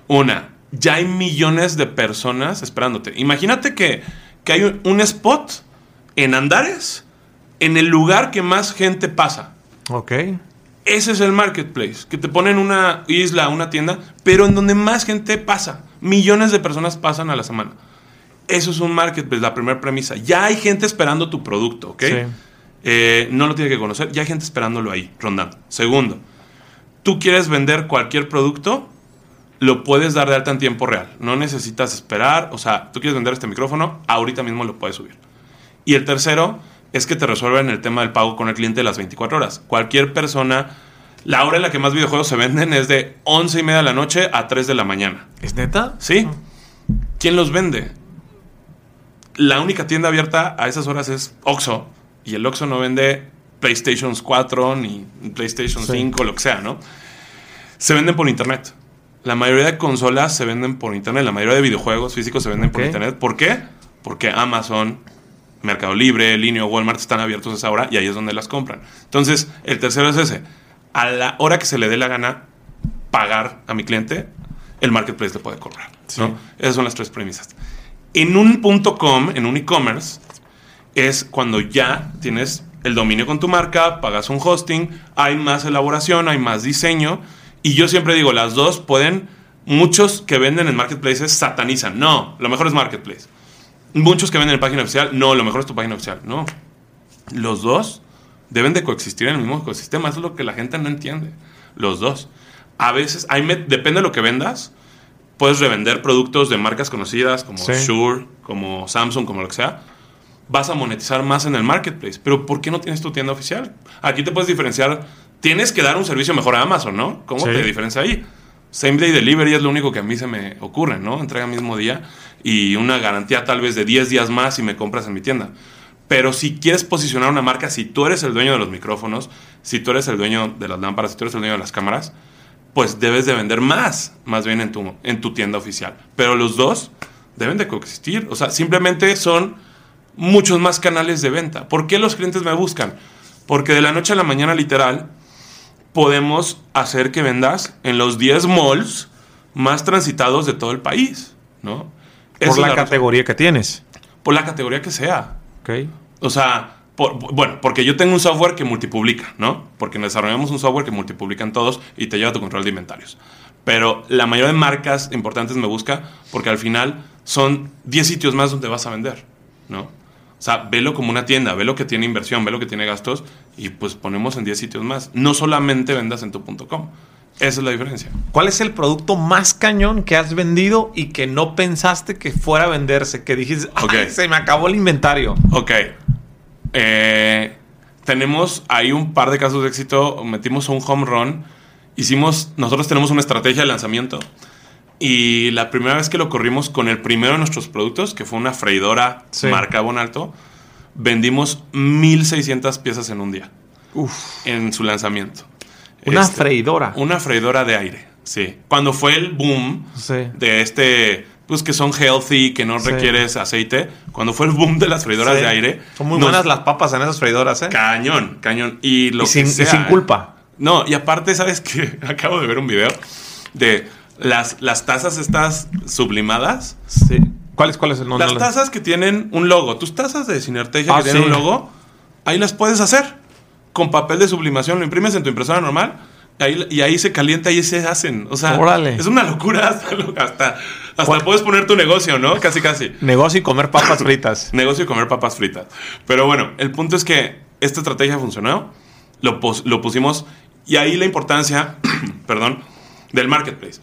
Una, ya hay millones de personas esperándote. Imagínate que hay un spot en Andares, en el lugar que más gente pasa. Ok. Ese es el marketplace, que te ponen una isla, una tienda, pero en donde más gente pasa. Millones de personas pasan a la semana. Eso es un marketplace, la primera premisa. Ya hay gente esperando tu producto, ¿ok? Sí. No lo tiene que conocer, ya hay gente esperándolo ahí, rondando. Segundo, tú quieres vender cualquier producto, lo puedes dar de alta en tiempo real. No necesitas esperar, o sea, tú quieres vender este micrófono, ahorita mismo lo puedes subir. Y el tercero es que te resuelven el tema del pago con el cliente de las 24 horas. Cualquier persona, la hora en la que más videojuegos se venden es de 11 y media de la noche a 3 de la mañana. ¿Es neta? Sí. ¿Quién los vende? La única tienda abierta a esas horas es Oxxo. Y el Oxxo no vende PlayStation 4 ni PlayStation 5, lo que sea, ¿no? Se venden por internet. La mayoría de consolas se venden por internet. La mayoría de videojuegos físicos se venden por internet. ¿Por qué? porque Amazon, Mercado Libre, Linio, Walmart están abiertos a esa hora y ahí es donde las compran. Entonces, el tercero es ese. A la hora que se le dé la gana pagar a mi cliente, el marketplace le puede cobrar, sí, ¿no? Esas son las tres premisas. En un .com, en un e-commerce, es cuando ya tienes el dominio con tu marca, pagas un hosting, hay más elaboración, hay más diseño. Y yo siempre digo, las dos pueden... Muchos que venden en marketplaces satanizan. No, lo mejor es marketplace. Muchos que venden en página oficial. No, lo mejor es tu página oficial. No. Los dos deben de coexistir en el mismo ecosistema. Eso es lo que la gente no entiende. Los dos. A veces, depende de lo que vendas, puedes revender productos de marcas conocidas como sí, Shure, como Samsung, como lo que sea. Vas a monetizar más en el marketplace. Pero ¿por qué no tienes tu tienda oficial? Aquí te puedes diferenciar. Tienes que dar un servicio mejor a Amazon, ¿no? ¿Cómo sí, te diferencia ahí? Same day delivery es lo único que a mí se me ocurre, ¿no? Entrega mismo día y una garantía tal vez de 10 días más si me compras en mi tienda. Pero si quieres posicionar una marca, si tú eres el dueño de los micrófonos, si tú eres el dueño de las lámparas, si tú eres el dueño de las cámaras, pues debes de vender más bien en tu tienda oficial. Pero los dos deben de coexistir. O sea, simplemente son... muchos más canales de venta. ¿Por qué los clientes me buscan? Porque de la noche a la mañana, literal, podemos hacer que vendas en los 10 malls más transitados de todo el país, ¿no? Por la categoría que tienes. Por la categoría que sea. Ok. O sea, porque yo tengo un software que multipublica, ¿no? Porque desarrollamos un software que multipublican todos y te lleva a tu control de inventarios. Pero la mayoría de marcas importantes me busca porque al final son 10 sitios más donde vas a vender, ¿no? O sea, velo como una tienda, velo que tiene inversión, velo que tiene gastos y pues ponemos en 10 sitios más. No solamente vendas en tu .com. Esa es la diferencia. ¿Cuál es el producto más cañón que has vendido y que no pensaste que fuera a venderse? Que dijiste, okay, se me acabó el inventario. Ok. Tenemos ahí un par de casos de éxito. Metimos un home run. Nosotros tenemos una estrategia de lanzamiento. Y la primera vez que lo corrimos con el primero de nuestros productos, que fue una freidora sí, marca Bonalto, vendimos 1,600 piezas en un día. Uf. En su lanzamiento. ¿Una freidora? Una freidora de aire, sí. Cuando fue el boom sí, de pues que son healthy, que no sí, requieres aceite. Cuando fue el boom de las freidoras sí, de aire. Son muy buenas las papas en esas freidoras, ¿eh? Cañón, cañón. Y sin culpa. No, y aparte, ¿sabes qué? Acabo de ver un video de... Las tazas estas sublimadas. Sí. ¿Cuáles? No, las tazas que tienen un logo. Tus tazas de Sinergéticos que tienen sí, un logo, ahí las puedes hacer. Con papel de sublimación, lo imprimes en tu impresora normal y ahí se calienta y se hacen. O sea, ¡órale! Es una locura. Hasta puedes poner tu negocio, ¿no? Casi, casi. Negocio y comer papas fritas. Negocio y comer papas fritas. Pero bueno, el punto es que esta estrategia funcionó. Lo pusimos. Y ahí la importancia, perdón, del marketplace.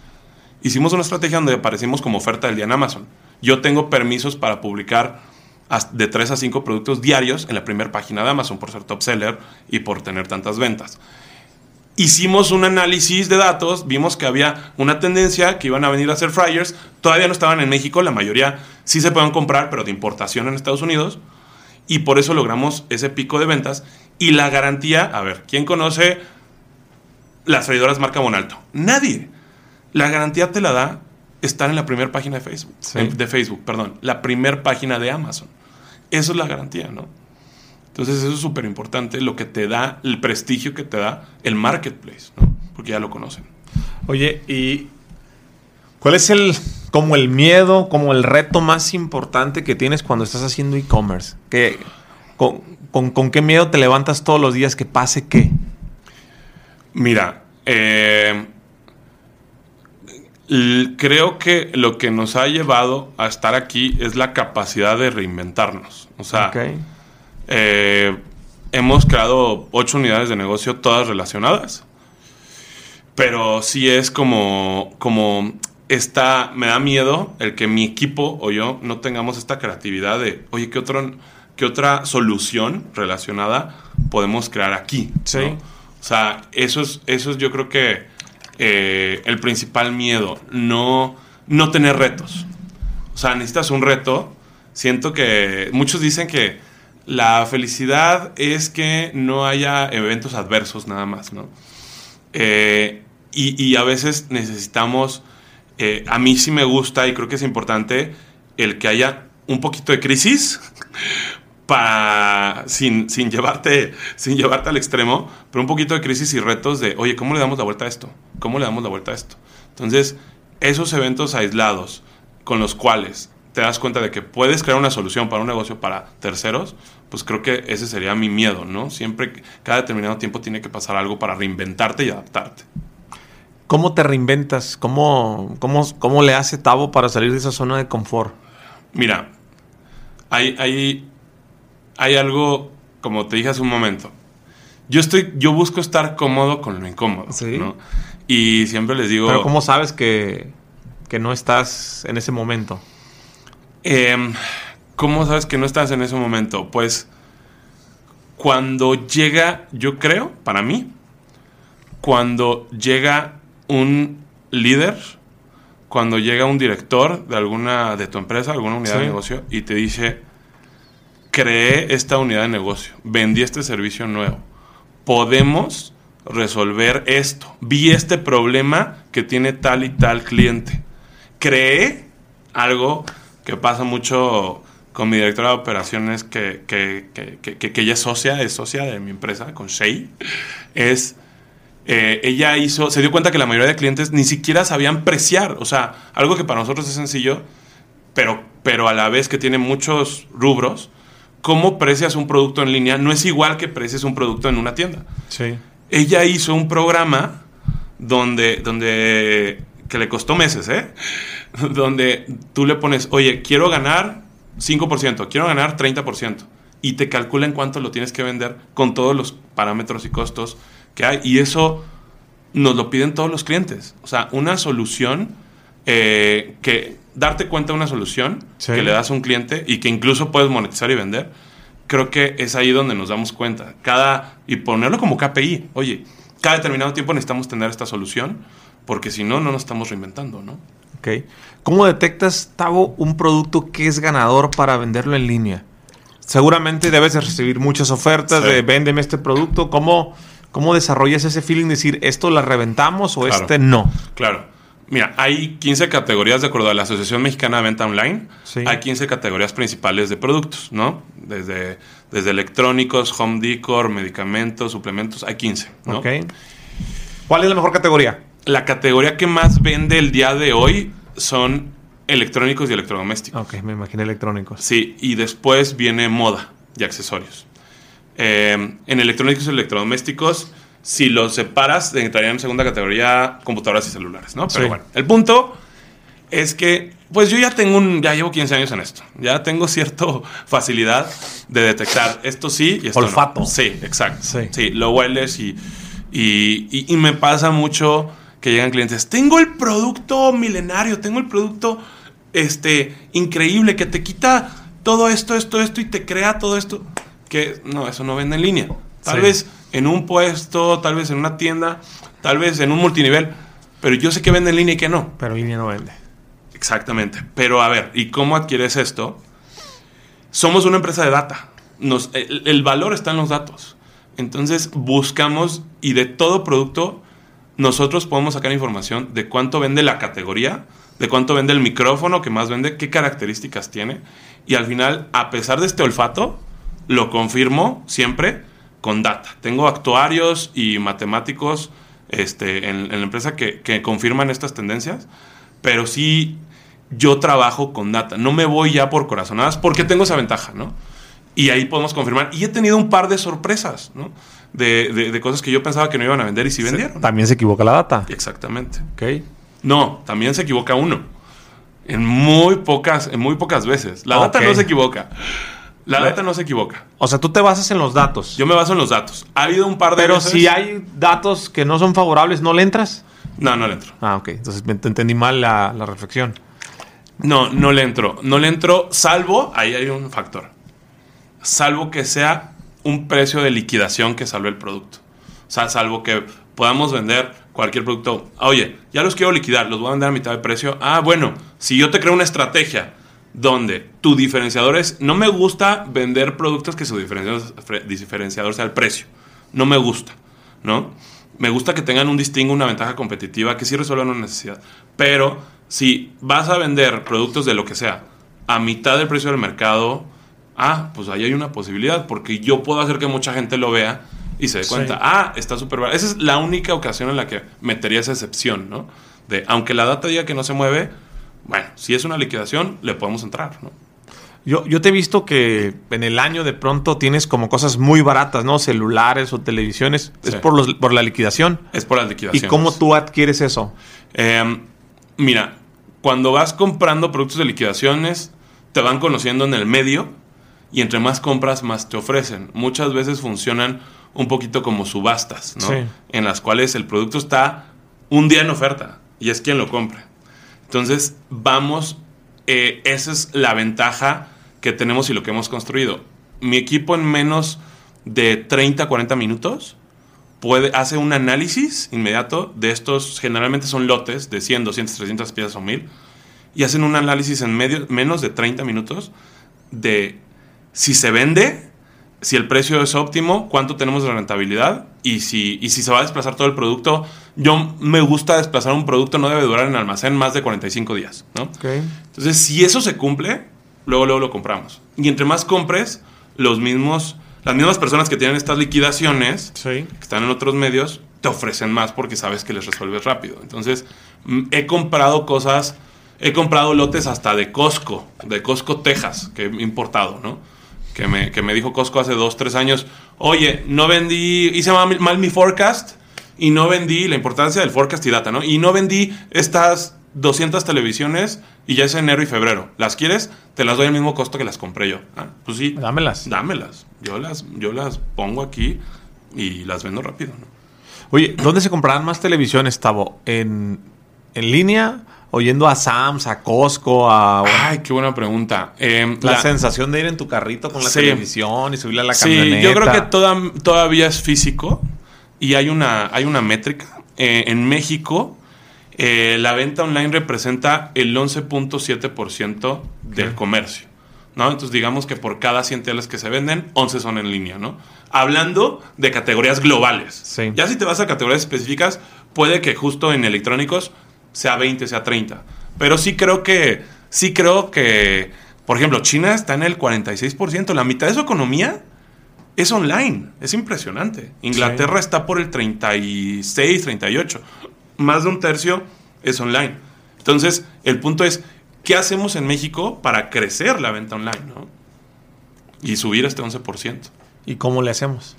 Hicimos una estrategia donde aparecimos como oferta del día en Amazon. Yo tengo permisos para publicar de 3 a 5 productos diarios en la primera página de Amazon por ser top seller y por tener tantas ventas. Hicimos un análisis de datos, vimos que había una tendencia que iban a venir a hacer fryers. Todavía no estaban en México, la mayoría sí se pueden comprar, pero de importación en Estados Unidos. Y por eso logramos ese pico de ventas. Y la garantía, a ver, ¿quién conoce las freidoras marca Bonalto? Nadie. La garantía te la da estar en la primera página de Facebook. Sí. De Facebook, perdón. La primera página de Amazon. Eso es la garantía, ¿no? Entonces, eso es súper importante. Lo que te da, el prestigio que te da el marketplace, ¿no? Porque ya lo conocen. Oye, ¿y cuál es el miedo, como el reto más importante que tienes cuando estás haciendo e-commerce? ¿Con qué miedo te levantas todos los días? ¿Que pase qué? Mira, creo que lo que nos ha llevado a estar aquí es la capacidad de reinventarnos. O sea, okay, hemos creado 8 unidades de negocio, todas relacionadas. Pero sí es como me da miedo el que mi equipo o yo no tengamos esta creatividad de, oye, ¿qué otra solución relacionada podemos crear aquí? Sí. ¿No? O sea, eso es yo creo que... el principal miedo, no tener retos. O sea, necesitas un reto. Siento que muchos dicen que la felicidad es que no haya eventos adversos nada más, ¿no? Y a veces necesitamos, a mí sí me gusta y creo que es importante el que haya un poquito de crisis sin llevarte al extremo, pero un poquito de crisis y retos de, oye, ¿cómo le damos la vuelta a esto? ¿Cómo le damos la vuelta a esto? Entonces, esos eventos aislados con los cuales te das cuenta de que puedes crear una solución para un negocio para terceros, pues creo que ese sería mi miedo, ¿no? Siempre, cada determinado tiempo tiene que pasar algo para reinventarte y adaptarte. ¿Cómo te reinventas? ¿Cómo le hace Tavo para salir de esa zona de confort? Mira, hay algo, como te dije hace un momento, yo busco estar cómodo con lo incómodo, ¿sí? ¿No? Y siempre les digo... ¿Pero cómo sabes que no estás en ese momento? ¿Cómo sabes que no estás en ese momento? Pues cuando llega, yo creo, para mí, cuando llega un líder, cuando llega un director de alguna de tu empresa, alguna unidad, sí, de negocio, y te dice, creé esta unidad de negocio, vendí este servicio nuevo, podemos resolver esto, vi este problema que tiene tal y tal cliente, creé algo que pasa mucho con mi directora de operaciones que ella es socia de mi empresa, con Shea, es... ella se dio cuenta que la mayoría de clientes ni siquiera sabían preciar, o sea, algo que para nosotros es sencillo, pero a la vez que tiene muchos rubros. Cómo precias un producto en línea no es igual que precias un producto en una tienda. Sí. Ella hizo un programa donde que le costó meses, donde tú le pones, oye, quiero ganar 5%, quiero ganar 30%, y te calcula en cuánto lo tienes que vender con todos los parámetros y costos que hay, y eso nos lo piden todos los clientes. O sea, una solución, darte cuenta de una solución, sí, que le das a un cliente y que incluso puedes monetizar y vender, creo que es ahí donde nos damos cuenta. Y ponerlo como KPI. Oye, cada determinado tiempo necesitamos tener esta solución, porque si no, no nos estamos reinventando, ¿no? Ok. ¿Cómo detectas, Tavo, un producto que es ganador para venderlo en línea? Seguramente debes recibir muchas ofertas, sí, de véndeme este producto. ¿Cómo desarrollas ese feeling de decir, esto la reventamos o claro, este no? Claro. Mira, hay 15 categorías de acuerdo a la Asociación Mexicana de Venta Online. Sí. Hay 15 categorías principales de productos, ¿no? Desde electrónicos, home decor, medicamentos, suplementos. Hay 15, ¿no? Ok. ¿Cuál es la mejor categoría? La categoría que más vende el día de hoy son electrónicos y electrodomésticos. Ok, me imaginé electrónicos. Sí, y después viene moda y accesorios. En electrónicos y electrodomésticos, si los separas, entrarían en segunda categoría computadoras y celulares, ¿no? Pero sí, bueno, el punto es que, pues yo ya llevo 15 años en esto. Ya tengo cierta facilidad de detectar esto sí y esto olfato. No. Sí, exacto. Sí, sí, lo hueles y me pasa mucho que llegan clientes, tengo el producto milenario, tengo el producto increíble que te quita todo esto y te crea todo esto. Que no, eso no vende en línea. Tal, sí, vez en un puesto, tal vez en una tienda, tal vez en un multinivel, pero yo sé que vende en línea y que no. Pero en línea no vende. Exactamente. Pero a ver, ¿y cómo adquieres esto? Somos una empresa de data. El valor está en los datos. Entonces buscamos, y de todo producto nosotros podemos sacar información de cuánto vende la categoría, de cuánto vende el micrófono que más vende, qué características tiene. Y al final, a pesar de este olfato, lo confirmo siempre con data. Tengo actuarios y matemáticos en la empresa que confirman estas tendencias, pero sí yo trabajo con data. No me voy ya por corazonadas porque tengo esa ventaja, ¿no? Y ahí podemos confirmar. Y he tenido un par de sorpresas, ¿no? De cosas que yo pensaba que no iban a vender y sí vendieron. También se equivoca la data. Exactamente. Ok. No, también se equivoca uno. En muy pocas veces. La data no se equivoca. La data no se equivoca. O sea, tú te basas en los datos. Yo me baso en los datos. Ha habido un par de veces. Pero si hay datos que no son favorables, ¿no le entras? No le entro. Ah, ok. Entonces te entendí mal la reflexión. No le entro, salvo... Ahí hay un factor. Salvo que sea un precio de liquidación que salve el producto. O sea, salvo que podamos vender cualquier producto. Oye, ya los quiero liquidar, los voy a vender a mitad de precio. Ah, bueno, si yo te creo una estrategia donde tu diferenciador es... No me gusta vender productos que su diferenciador sea el precio. No me gusta, ¿no? Me gusta que tengan un distingo, una ventaja competitiva, que sí resuelvan una necesidad. Pero si vas a vender productos de lo que sea, a mitad del precio del mercado, ah, pues ahí hay una posibilidad, porque yo puedo hacer que mucha gente lo vea y se dé cuenta, sí. Ah, está súper barato. Esa es la única ocasión en la que metería esa excepción, ¿no? De, aunque la data diga que no se mueve, bueno, si es una liquidación, le podemos entrar, ¿no? Yo te he visto que en el año de pronto tienes como cosas muy baratas, ¿no? Celulares o televisiones. Sí. ¿Es por la liquidación? Es por la liquidación. ¿Y cómo tú adquieres eso? Mira, cuando vas comprando productos de liquidaciones, te van conociendo en el medio y entre más compras, más te ofrecen. Muchas veces funcionan un poquito como subastas, ¿no? Sí. En las cuales el producto está un día en oferta y es quien lo compra. Entonces, vamos... esa es la ventaja que tenemos y lo que hemos construido. Mi equipo en menos de 30, 40 minutos hace un análisis inmediato de estos, generalmente son lotes de 100, 200, 300 piezas o 1000, y hacen un análisis en menos de 30 minutos de si se vende, si el precio es óptimo, cuánto tenemos de rentabilidad y si se va a desplazar todo el producto. Yo me gusta desplazar un producto, no debe durar en almacén más de 45 días, ¿no? Okay. Entonces, si eso se cumple, luego lo compramos. Y entre más compres, las mismas personas que tienen estas liquidaciones, sí, que están en otros medios, te ofrecen más porque sabes que les resuelves rápido. Entonces, he comprado lotes hasta de Costco, Texas, que he importado, ¿no? Que me dijo Costco hace 2-3 años, oye, no vendí, hice mal mi forecast, y no vendí, la importancia del forecast y data, ¿no? Y no vendí estas 200 televisiones y ya es enero y febrero. ¿Las quieres? Te las doy al mismo costo que las compré yo. Ah, pues sí. Dámelas. Yo las pongo aquí y las vendo rápido, ¿no? Oye, ¿dónde se comprarán más televisiones, Tavo? ¿En línea? ¿O yendo a Sam's, a Costco, a...? Ay, qué buena pregunta. La sensación de ir en tu carrito con la televisión y subirla a la camioneta. Sí, yo creo que todavía es físico. Y hay una métrica. En México, la venta online representa el 11.7% del comercio, ¿no? Entonces, digamos que por cada 100 teles que se venden, 11 son en línea, ¿no? Hablando de categorías globales. Sí. Ya si te vas a categorías específicas, puede que justo en electrónicos sea 20, sea 30. Pero sí creo que, por ejemplo, China está en el 46%. La mitad de su economía es online, es impresionante. Inglaterra, sí, está por el 36, 38. Más de un tercio es online. Entonces, el punto es, ¿qué hacemos en México para crecer la venta online, ¿no? Y subir este 11%. ¿Y cómo le hacemos?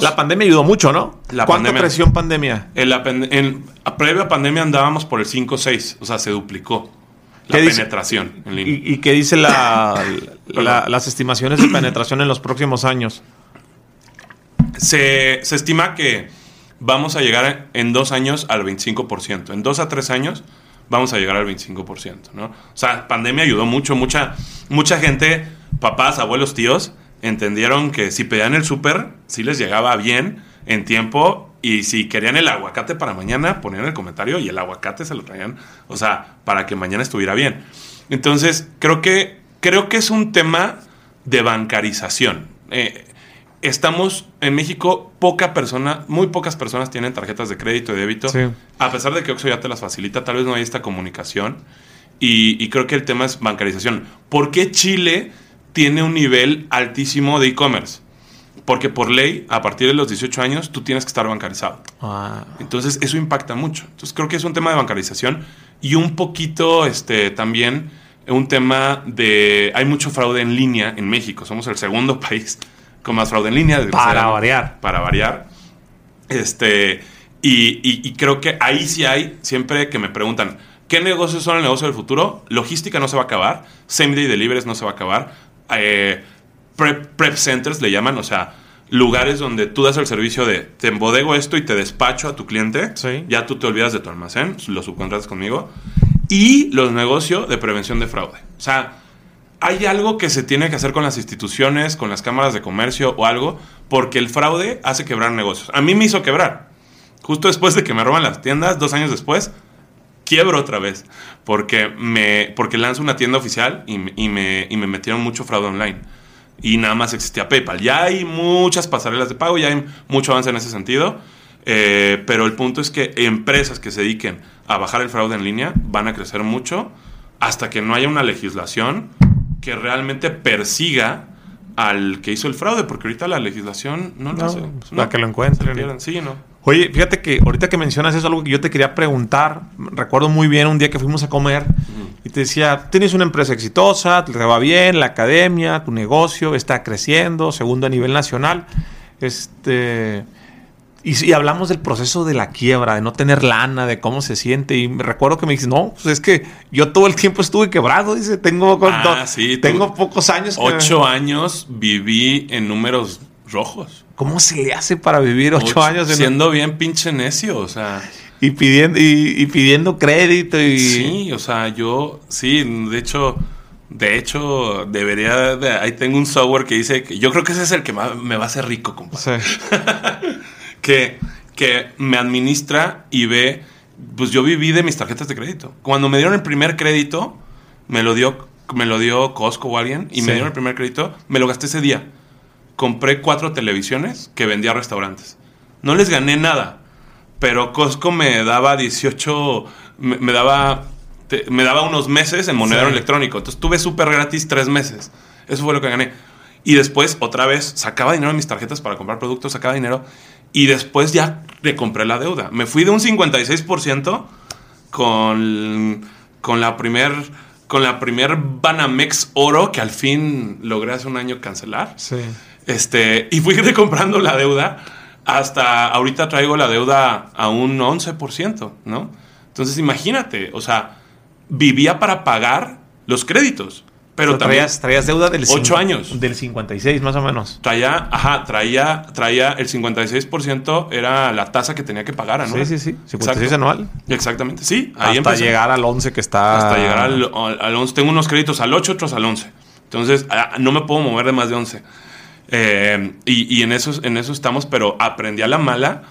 La pandemia ayudó mucho, ¿no? ¿Cuánto creció en pandemia? En la previa pandemia andábamos por el 5 o 6. O sea, se duplicó la penetración en línea. ¿Y qué dicen las estimaciones de penetración en los próximos años? Se estima que vamos a llegar en 2 años al 25%. En 2 a 3 años vamos a llegar al 25%, ¿no? O sea, pandemia ayudó mucho. Mucha gente, papás, abuelos, tíos, entendieron que si pedían el súper, sí les llegaba bien en tiempo. Y si querían el aguacate para mañana, ponían el comentario y el aguacate se lo traían, o sea, para que mañana estuviera bien. Entonces, creo que es un tema de bancarización. Estamos en México, muy pocas personas tienen tarjetas de crédito y débito. Sí. A pesar de que Oxxo ya te las facilita, tal vez no hay esta comunicación. Y creo que el tema es bancarización. ¿Por qué Chile tiene un nivel altísimo de e-commerce? Porque por ley, a partir de los 18 años, tú tienes que estar bancarizado. Ah. Entonces, eso impacta mucho. Entonces, creo que es un tema de bancarización y un poquito también un tema de... Hay mucho fraude en línea en México. Somos el segundo país con más fraude en línea. Para variar. Y creo que ahí sí hay... Siempre que me preguntan, ¿qué negocios son el negocio del futuro? Logística no se va a acabar. Same Day Deliveries no se va a acabar. Prep centers le llaman, o sea, lugares donde tú das el servicio de te embodego esto y te despacho a tu cliente. Sí. Ya tú te olvidas de tu almacén, lo subcontratas conmigo. Y los negocios de prevención de fraude. O sea, hay algo que se tiene que hacer con las instituciones, con las cámaras de comercio o algo, porque el fraude hace quebrar negocios. A mí me hizo quebrar. Justo después de que me roban las tiendas, 2 años después, quiebro otra vez. Porque lanzo una tienda oficial y me metieron mucho fraude online. Y nada más existía PayPal. Ya hay muchas pasarelas de pago, ya hay mucho avance en ese sentido. Pero el punto es que empresas que se dediquen a bajar el fraude en línea van a crecer mucho hasta que no haya una legislación que realmente persiga al que hizo el fraude, porque ahorita la legislación no lo hace. Pues no, para que lo encuentren. Sí, no. Oye, fíjate que ahorita que mencionas eso, algo que yo te quería preguntar. Recuerdo muy bien un día que fuimos a comer y te decía, tienes una empresa exitosa, te va bien, la academia, tu negocio está creciendo, segundo a nivel nacional. Y hablamos del proceso de la quiebra, de no tener lana, de cómo se siente. Y recuerdo que me dices, no, pues es que yo todo el tiempo estuve quebrado. Dice, tengo pocos años. 8 años viví en números rojos. ¿Cómo se le hace para vivir 8 años? Siendo bien pinche necio, o sea. Y pidiendo crédito. Sí, o sea, yo, sí, de hecho, debería. Ahí tengo un software que dice, que yo creo que ese es el que más me va a hacer rico, compadre. Sí. Que me administra y ve, pues yo viví de mis tarjetas de crédito. Cuando me dieron el primer crédito, me lo dio Costco o alguien, y sí, me dieron el primer crédito, me lo gasté ese día. Compré 4 televisiones que vendía a restaurantes. No les gané nada, pero Costco me daba 18, me daba unos meses en monedero electrónico. Entonces tuve súper gratis 3 meses. Eso fue lo que gané. Y después, otra vez, sacaba dinero de mis tarjetas para comprar productos, sacaba dinero. Y después ya le compré la deuda. Me fui de un 56% con la primer Banamex oro que al fin logré hace un año cancelar. Sí. Y fui recomprando la deuda. Hasta ahorita traigo la deuda a un 11%, ¿no? Entonces, imagínate, o sea, vivía para pagar los créditos. Pero traías deuda del 8 años. Del 56 más o menos. Traía el 56% era la tasa que tenía que pagar anual. Sí. 56 anual. Exactamente, sí. Ahí hasta empecé. Llegar al 11 que está... Hasta llegar al 11. Tengo unos créditos al 8, otros al 11. Entonces, no me puedo mover de más de 11. Y en eso estamos, pero aprendí a la mala.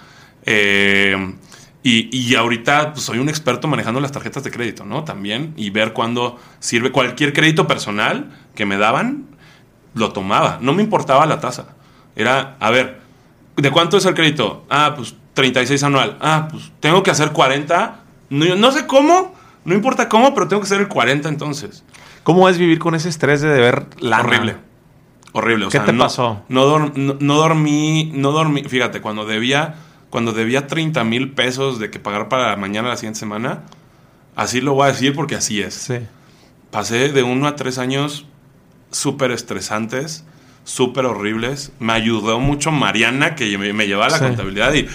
Y ahorita pues, soy un experto manejando las tarjetas de crédito, ¿no? También. Y ver cuándo sirve. Cualquier crédito personal que me daban, lo tomaba. No me importaba la tasa. Era, a ver, ¿de cuánto es el crédito? Ah, pues 36 anual. Ah, pues tengo que hacer 40. No sé cómo, no importa cómo, pero tengo que hacer el 40 entonces. ¿Cómo es vivir con ese estrés de deber lana? Horrible. ¿Qué te pasó? No dormí. Fíjate, cuando debía 30,000 pesos de que pagar para mañana, la siguiente semana, así lo voy a decir porque así es. Sí. Pasé de 1 a 3 años súper estresantes, súper horribles. Me ayudó mucho Mariana, que me llevaba la contabilidad y...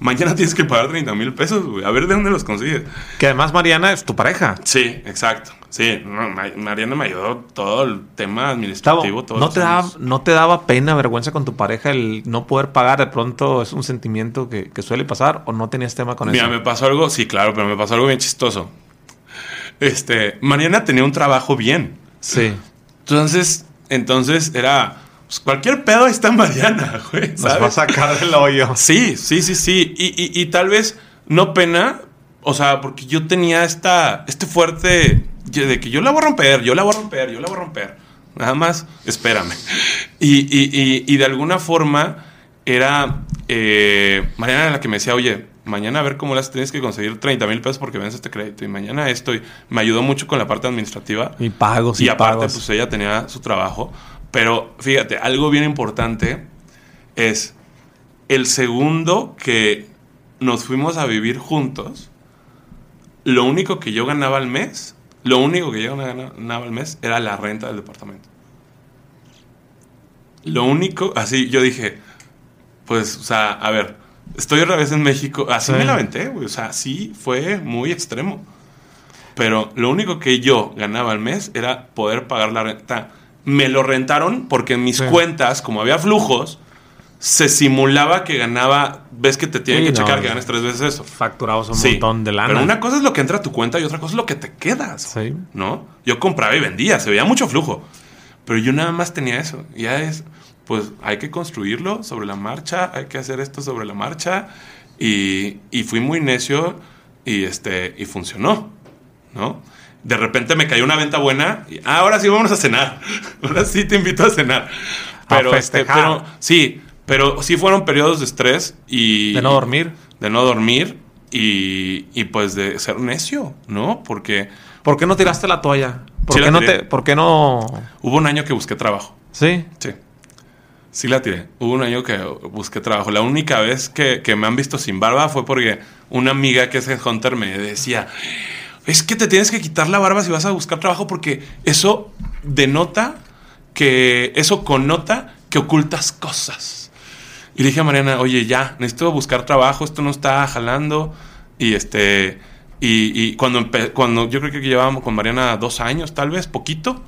Mañana tienes que pagar 30,000 pesos, güey. A ver de dónde los consigues. Que además Mariana es tu pareja. Sí, exacto. Sí, no, Mariana me ayudó todo el tema administrativo. Tavo, ¿no te daba pena, vergüenza con tu pareja el no poder pagar? De pronto es un sentimiento que suele pasar, o no tenías tema con eso. Mira, me pasó algo, sí, claro, pero me pasó algo bien chistoso. Mariana tenía un trabajo bien. Sí. Entonces era... Pues cualquier pedo ahí está Mariana, güey. Nos va a sacar del hoyo. Sí. Y tal vez no pena, o sea, porque yo tenía este fuerte de que yo la voy a romper. Nada más, espérame. Y de alguna forma era Mariana la que me decía, oye, mañana a ver cómo las tienes que conseguir 30,000 pesos porque vence este crédito. Y mañana esto. Y me ayudó mucho con la parte administrativa. Y pagos. Y aparte, pagos. Pues ella tenía su trabajo. Pero fíjate, algo bien importante es el segundo que nos fuimos a vivir juntos. Lo único que yo ganaba al mes era la renta del departamento. Lo único, así yo dije, pues, o sea, a ver, estoy otra vez en México. Así me la aventé, güey. O sea, sí fue muy extremo. Pero lo único que yo ganaba al mes era poder pagar la renta. Me lo rentaron porque en mis cuentas, como había flujos, se simulaba que ganaba... Ves que te tienen que checar que ganes 3 veces eso. Facturados un montón de lana. Pero una cosa es lo que entra a tu cuenta y otra cosa es lo que te quedas. Sí. ¿No? Yo compraba y vendía. Se veía mucho flujo. Pero yo nada más tenía eso. Ya es... Pues hay que construirlo sobre la marcha. Hay que hacer esto sobre la marcha. Y fui muy necio y funcionó. ¿No? De repente me cayó una venta buena. Y, ahora sí vamos a cenar. Ahora sí te invito a cenar. Pero, pero sí fueron periodos de estrés y... De no dormir y pues de ser necio, ¿no? Porque ¿Por qué no tiraste la toalla? ¿Por qué no? Hubo un año que busqué trabajo. ¿Sí? Sí. Sí la tiré. Hubo un año que busqué trabajo. La única vez que me han visto sin barba fue porque una amiga que es headhunter me decía, es que te tienes que quitar la barba si vas a buscar trabajo porque eso denota que... Eso connota que ocultas cosas. Y le dije a Mariana, oye, ya, necesito buscar trabajo. Esto no está jalando. Y cuando yo creo que llevábamos con Mariana 2 años, tal vez, poquito...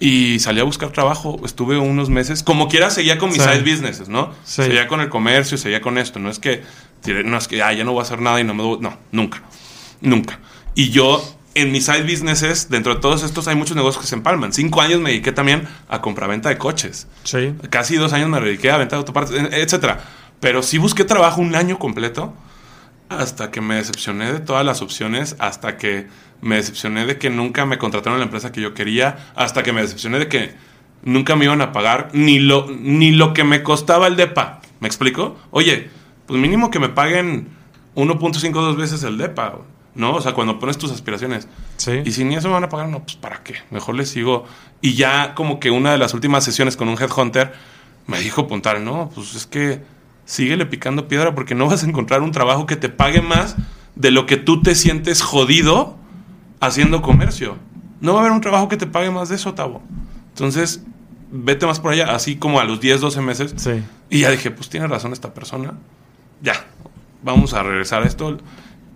Y salí a buscar trabajo. Estuve unos meses. Como quiera, seguía con mis side businesses, ¿no? Sí. Seguía con el comercio, seguía con esto. No es que ya no voy a hacer nada y no me voy... No, nunca. Nunca. Y yo, en mis side businesses, dentro de todos estos, hay muchos negocios que se empalman. 5 años me dediqué también a compraventa de coches. Sí. Casi 2 años me dediqué a venta de autopartes, etcétera. Pero sí busqué trabajo 1 año completo hasta que me decepcioné de todas las opciones, hasta que... Me decepcioné de que nunca me contrataron en la empresa que yo quería, hasta que me decepcioné de que nunca me iban a pagar ni lo que me costaba el depa. ¿Me explico? Oye, pues mínimo que me paguen 1.52 veces el depa, ¿no? O sea, cuando pones tus aspiraciones. Sí. Y si ni eso me van a pagar, no, pues ¿para qué? Mejor les sigo. Y ya como que una de las últimas sesiones con un headhunter me dijo apuntar, no, pues es que síguele picando piedra porque no vas a encontrar un trabajo que te pague más de lo que tú te sientes jodido haciendo comercio. No va a haber un trabajo que te pague más de eso, Tavo. Entonces, vete más por allá, así como a los 10, 12 meses. Sí. Y ya dije, pues tiene razón esta persona. Ya, vamos a regresar a esto.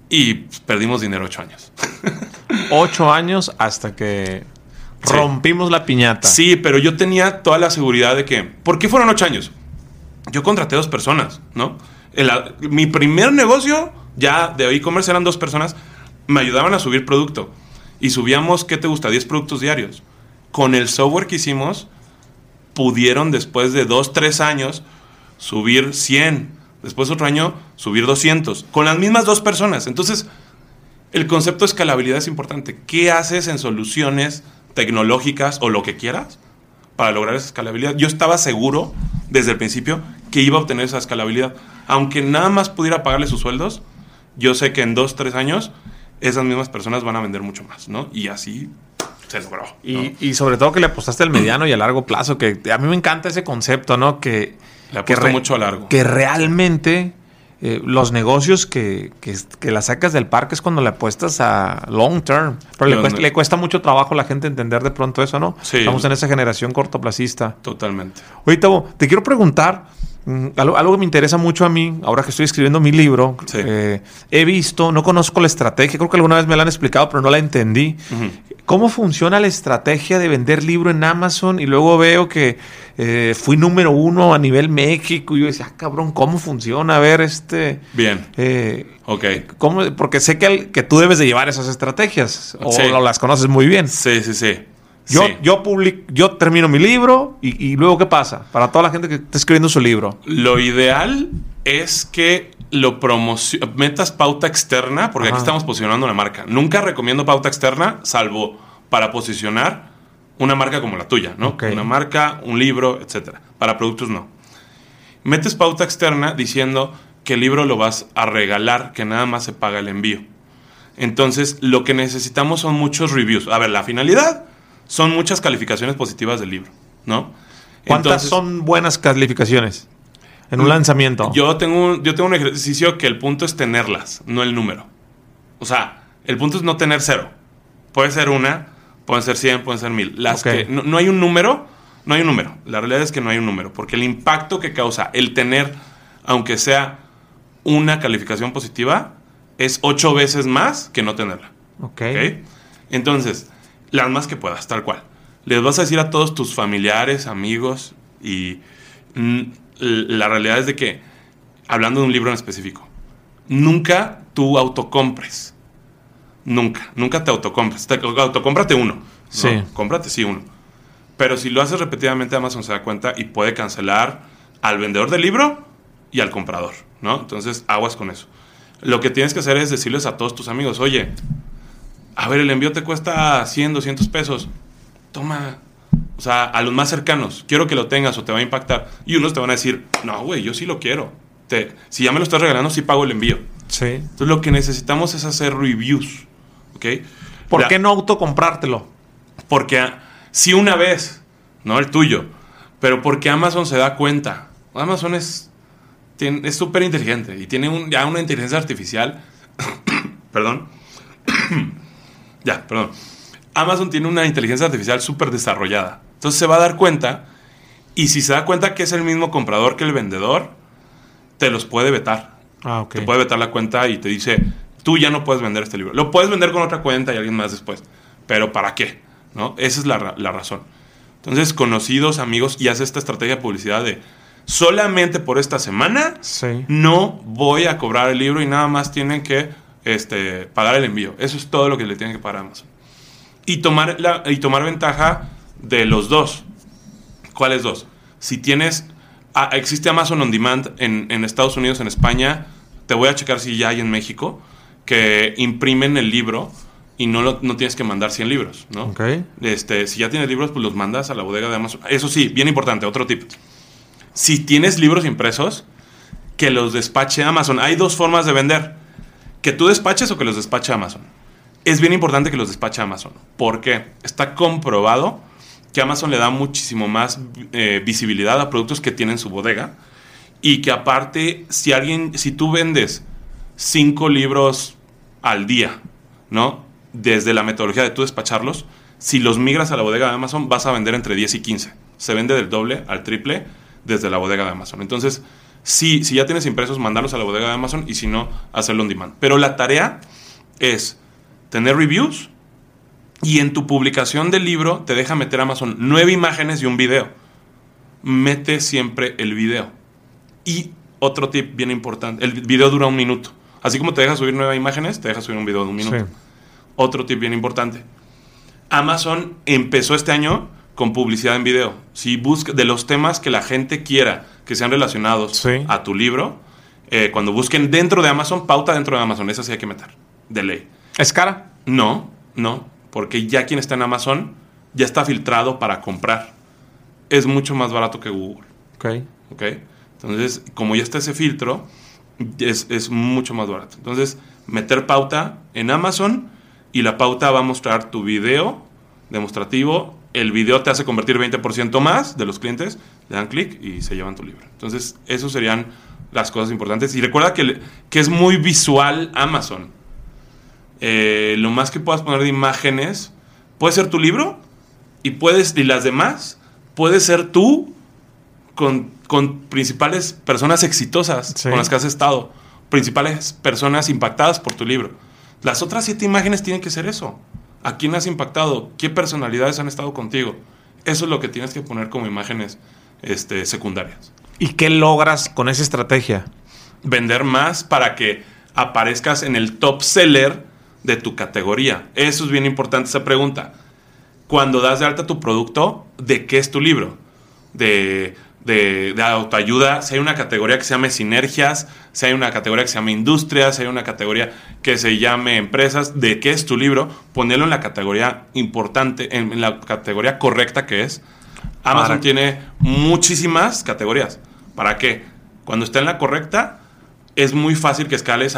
Y perdimos dinero 8 años. 8 años hasta que rompimos la piñata. Sí, pero yo tenía toda la seguridad de que... ¿Por qué fueron 8 años? Yo contraté 2 personas, ¿no? Mi primer negocio, ya de e-commerce, eran 2 personas... Me ayudaban a subir producto. Y subíamos, ¿qué te gusta? 10 productos diarios. Con el software que hicimos, pudieron después de 2, 3 años subir 100. Después otro año, subir 200. Con las mismas 2 personas. Entonces, el concepto de escalabilidad es importante. ¿Qué haces en soluciones tecnológicas o lo que quieras para lograr esa escalabilidad? Yo estaba seguro desde el principio que iba a obtener esa escalabilidad. Aunque nada más pudiera pagarle sus sueldos, yo sé que en 2, 3 años... esas mismas personas van a vender mucho más, ¿no? Y así se logró, ¿no? Y sobre todo que le apostaste al mediano y a largo plazo, que a mí me encanta ese concepto, ¿no? Que le apuesto mucho a largo. Que realmente los negocios que la sacas del parque es cuando le apuestas a long term. Pero le cuesta mucho trabajo a la gente entender de pronto eso, ¿no? Sí. Estamos en esa generación cortoplacista. Totalmente. Oye, Tavo, te quiero preguntar... Algo que me interesa mucho a mí, ahora que estoy escribiendo mi libro, sí. He visto, no conozco la estrategia, creo que alguna vez me la han explicado, pero no la entendí. Uh-huh. ¿Cómo funciona la estrategia de vender libro en Amazon? Y luego veo que fui número 1 a nivel México. Y yo decía, cabrón, ¿cómo funciona? A ver, Bien. Ok. ¿Cómo? Porque sé que tú debes de llevar esas estrategias, o sí. Las conoces muy bien. Sí, sí, sí. Yo termino mi libro y luego ¿qué pasa? Para toda la gente que está escribiendo su libro. Lo ideal es que metas pauta externa, porque aquí estamos posicionando una marca. Nunca recomiendo pauta externa, salvo para posicionar una marca como la tuya, ¿no? Okay. Una marca, un libro, etcétera. Para productos no. Metes pauta externa diciendo que el libro lo vas a regalar, que nada más se paga el envío. Entonces, lo que necesitamos son muchos reviews. A ver, la finalidad... Son muchas calificaciones positivas del libro, ¿no? ¿Cuántas son buenas calificaciones en un lanzamiento? Yo tengo un ejercicio que el punto es tenerlas, no el número. O sea, el punto es no tener 0. Puede ser 1, pueden ser 100, pueden ser 1000. Que no hay un número, no hay un número. La realidad es que no hay un número, porque el impacto que causa el tener, aunque sea una calificación positiva, es 8 veces más que no tenerla. Ok. Entonces... Las más que puedas, tal cual. Les vas a decir a todos tus familiares, amigos, y la realidad es de que, hablando de un libro en específico, nunca tú autocompres. Nunca te autocompres. Autocómprate uno, ¿no? Sí. Cómprate, sí, uno. Pero si lo haces repetidamente, Amazon se da cuenta y puede cancelar al vendedor del libro y al comprador, ¿no? Entonces, aguas con eso. Lo que tienes que hacer es decirles a todos tus amigos, oye... A ver, el envío te cuesta 100, 200 pesos. Toma. O sea, a los más cercanos. Quiero que lo tengas o te va a impactar. Y unos te van a decir, no, güey, yo sí lo quiero. Si ya me lo estás regalando, sí pago el envío. Sí. Entonces, lo que necesitamos es hacer reviews. ¿Ok? ¿Por qué no autocomprártelo? Porque sí, una vez, no el tuyo, pero porque Amazon se da cuenta. Amazon es súper inteligente y tiene ya una inteligencia artificial. Perdón. Amazon tiene una inteligencia artificial súper desarrollada. Entonces se va a dar cuenta, y si se da cuenta que es el mismo comprador que el vendedor, te los puede vetar. Ah, okay. Te puede vetar la cuenta y te dice, tú ya no puedes vender este libro. Lo puedes vender con otra cuenta y alguien más después. Pero ¿para qué? ¿No? Esa es la razón. Entonces, conocidos, amigos, y hace esta estrategia de publicidad de solamente por esta semana no voy a cobrar el libro y nada más tienen que pagar el envío. Eso es todo lo que le tienen que pagar a Amazon. Y tomar ventaja de los dos. ¿Cuáles dos? Si tienes... existe Amazon On Demand en Estados Unidos, en España. Te voy a checar si ya hay en México. Que imprimen el libro y no tienes que mandar 100 libros, ¿no? Okay. Si ya tienes libros, pues los mandas a la bodega de Amazon. Eso sí, bien importante, otro tip. Si tienes libros impresos, que los despache Amazon. Hay dos formas de vender. Que tú despaches o que los despache Amazon. Es bien importante que los despache Amazon. ¿Por qué? Está comprobado que Amazon le da muchísimo más visibilidad a productos que tiene en su bodega, y que aparte, si tú vendes 5 libros al día, ¿no? Desde la metodología de tú despacharlos, si los migras a la bodega de Amazon, vas a vender entre 10 y 15. Se vende del doble al triple desde la bodega de Amazon. Entonces, si ya tienes impresos, mandarlos a la bodega de Amazon, y si no, hacerlo on demand. Pero la tarea es tener reviews. Y en tu publicación del libro te deja meter Amazon 9 imágenes y un video. Mete siempre el video. Y otro tip bien importante. El video dura un minuto. Así como te deja subir 9 imágenes, te deja subir un video de un minuto. Sí. Otro tip bien importante. Amazon empezó este año con publicidad en video. Si busca de los temas que la gente quiera que sean relacionados a tu libro, cuando busquen dentro de Amazon, pauta dentro de Amazon. Esa sí hay que meter. De ley. ¿Es cara? No. Porque ya quien está en Amazon ya está filtrado para comprar. Es mucho más barato que Google. Ok. Entonces, como ya está ese filtro, es mucho más barato. Entonces, meter pauta en Amazon, y la pauta va a mostrar tu video demostrativo. El video te hace convertir 20% más de los clientes. Le dan clic y se llevan tu libro. Entonces, eso serían las cosas importantes. Y recuerda que es muy visual Amazon. Lo más que puedas poner de imágenes puede ser tu libro, y las demás puede ser tú con principales personas exitosas con las que has estado, principales personas impactadas por tu libro. Las otras 7 imágenes tienen que ser eso: a quién has impactado, qué personalidades han estado contigo. Eso es lo que tienes que poner como imágenes secundarias. ¿Y qué logras con esa estrategia? Vender más para que aparezcas en el top seller de tu categoría. Eso es bien importante, esa pregunta. Cuando das de alta tu producto, ¿de qué es tu libro? De autoayuda. Si hay una categoría que se llame sinergias, si hay una categoría que se llame industrias, si hay una categoría que se llame empresas, ¿de qué es tu libro? Ponerlo en la categoría importante, en la categoría correcta que es. Amazon tiene muchísimas categorías. ¿Para qué? Cuando está en la correcta, es muy fácil que escales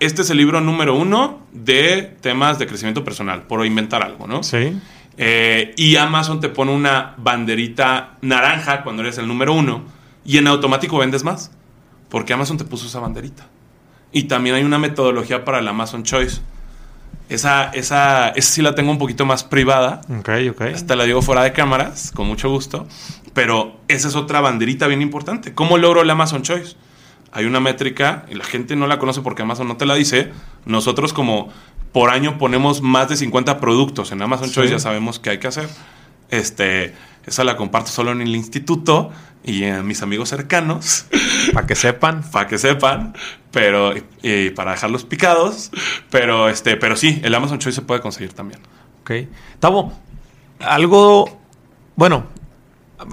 este es el libro número 1 de temas de crecimiento personal, por inventar algo, ¿no? Sí. Y Amazon te pone una banderita naranja cuando eres el número 1, y en automático vendes más, porque Amazon te puso esa banderita. Y también hay una metodología para el Amazon Choice. Esa sí la tengo un poquito más privada. Ok. Hasta la digo fuera de cámaras, con mucho gusto. Pero esa es otra banderita bien importante. ¿Cómo logro el Amazon Choice? Hay una métrica, y la gente no la conoce porque Amazon no te la dice. Nosotros, como por año ponemos más de 50 productos en Amazon Choice, ya sabemos qué hay que hacer. Esa la comparto solo en el instituto y en mis amigos cercanos. Para que sepan. Pero y para dejarlos picados. Pero sí, el Amazon Choice se puede conseguir también. Ok. Tavo, algo... Bueno,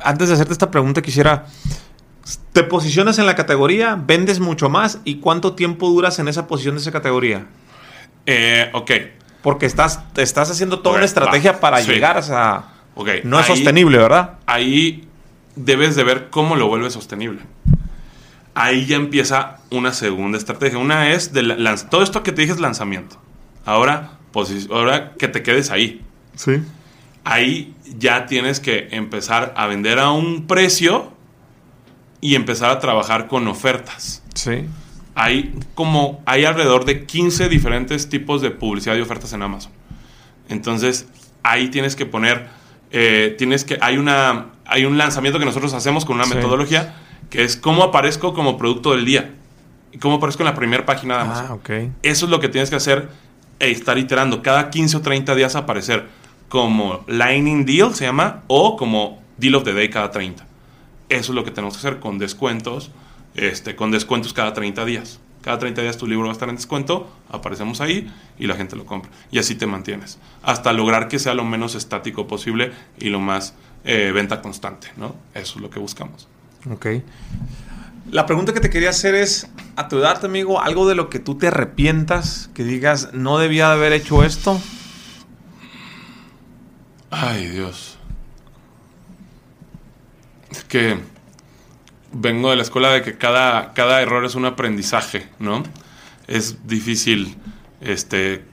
antes de hacerte esta pregunta quisiera... Te posicionas en la categoría, vendes mucho más, ¿y cuánto tiempo duras en esa posición de esa categoría? Ok. Porque estás haciendo toda una estrategia para llegar a... Okay. No es sostenible, ¿verdad? Ahí debes de ver cómo lo vuelves sostenible. Ahí ya empieza una segunda estrategia. Una es, todo esto que te dije es lanzamiento. Ahora, ahora que te quedes ahí. Sí. Ahí ya tienes que empezar a vender a un precio y empezar a trabajar con ofertas. Sí. Hay alrededor de 15 diferentes tipos de publicidad y ofertas en Amazon. Entonces, ahí tienes que poner... hay un lanzamiento que nosotros hacemos con una metodología que es cómo aparezco como producto del día y cómo aparezco en la primera página de Amazon. Ah, okay. Eso es lo que tienes que hacer e estar iterando. Cada 15 o 30 días aparecer como Lightning Deal, se llama, o como Deal of the Day cada 30. Eso es lo que tenemos que hacer con descuentos. Con descuentos cada 30 días. Cada 30 días tu libro va a estar en descuento, aparecemos ahí y la gente lo compra. Y así te mantienes, hasta lograr que sea lo menos estático posible y lo más venta constante, ¿no? Eso es lo que buscamos. Ok. La pregunta que te quería hacer es, a tu edad, amigo, algo de lo que tú te arrepientas, que digas, no debía de haber hecho esto. Ay, Dios. Es que... vengo de la escuela de que cada error es un aprendizaje, ¿no? Es difícil.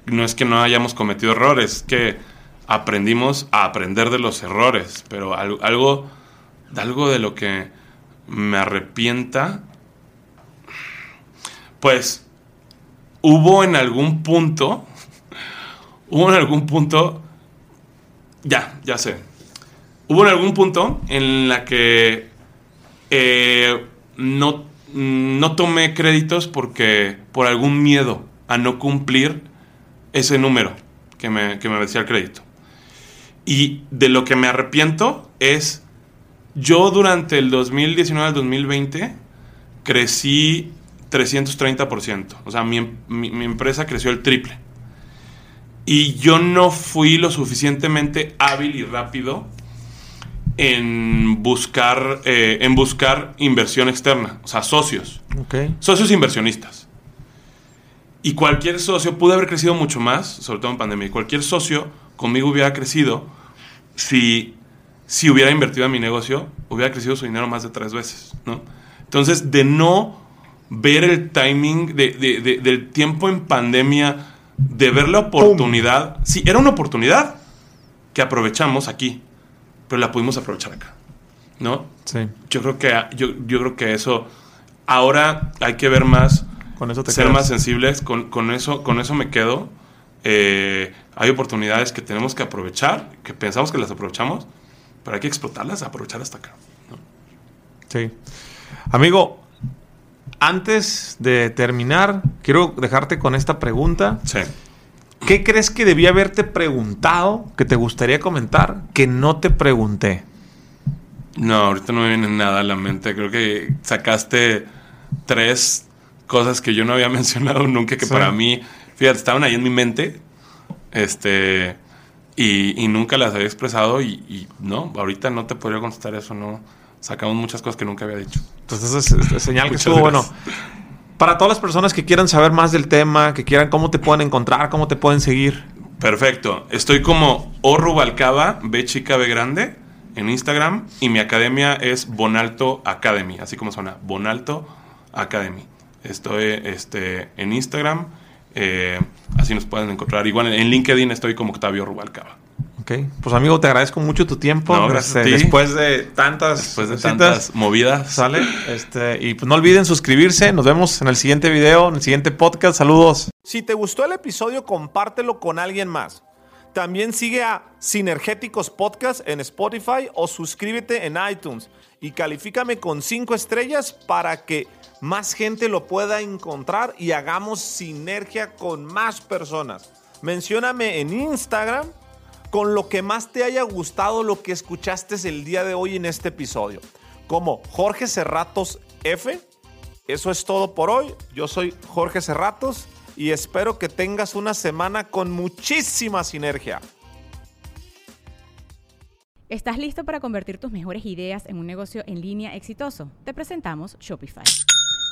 No es que no hayamos cometido errores, es que aprendimos a aprender de los errores. Pero algo de lo que me arrepienta... pues hubo en algún punto... Ya sé. Hubo en algún punto en la que... no tomé créditos por algún miedo a no cumplir ese número que me decía el crédito. Y de lo que me arrepiento es, yo durante el 2019 al 2020 crecí 330%. O sea, mi empresa creció el triple. Y yo no fui lo suficientemente hábil y rápido en buscar inversión externa, o sea, socios. Okay. Socios inversionistas. Y cualquier socio, pude haber crecido mucho más, sobre todo en pandemia, y cualquier socio conmigo hubiera crecido si hubiera invertido en mi negocio, hubiera crecido su dinero más de 3 veces, ¿no? Entonces, de no ver el timing del tiempo en pandemia, de ver la oportunidad. ¡Pum! Sí, era una oportunidad que aprovechamos aquí, pero la pudimos aprovechar acá, ¿no? Sí. Yo creo que eso ahora hay que ver más, con eso ser más sensibles, con eso me quedo. Hay oportunidades que tenemos que aprovechar, que pensamos que las aprovechamos, pero hay que explotarlas, aprovechar hasta acá, ¿no? Sí. Amigo, antes de terminar, quiero dejarte con esta pregunta. Sí. ¿Qué crees que debía haberte preguntado, que te gustaría comentar, que no te pregunté? No, ahorita no me viene nada a la mente. Creo que sacaste 3 cosas que yo no había mencionado nunca, que sí, para mí, fíjate, estaban ahí en mi mente, y nunca las había expresado, y no, ahorita no te podría contestar eso, no. Sacamos muchas cosas que nunca había dicho. Entonces es señal que estuvo bueno. Para todas las personas que quieran saber más del tema, que quieran, cómo te pueden encontrar, cómo te pueden seguir. Perfecto. Estoy como O Ruvalcaba, B chica B grande, en Instagram. Y mi academia es Bonalto Academy, así como suena, Bonalto Academy. Estoy en Instagram. Así nos pueden encontrar. Igual en LinkedIn estoy como Octavio Ruvalcaba. Ok. Pues, amigo, te agradezco mucho tu tiempo. No, gracias a ti. Después de tantas movidas. Sale. Y pues no olviden suscribirse. Nos vemos en el siguiente video, en el siguiente podcast. Saludos. Si te gustó el episodio, compártelo con alguien más. También sigue a Sinergéticos Podcast en Spotify o suscríbete en iTunes y califícame con 5 estrellas para que más gente lo pueda encontrar y hagamos sinergia con más personas. Mencióname en Instagram con lo que más te haya gustado, lo que escuchaste el día de hoy en este episodio, como Jorge Cerratos F. Eso es todo por hoy. Yo soy Jorge Cerratos y espero que tengas una semana con muchísima sinergia. ¿Estás listo para convertir tus mejores ideas en un negocio en línea exitoso? Te presentamos Shopify.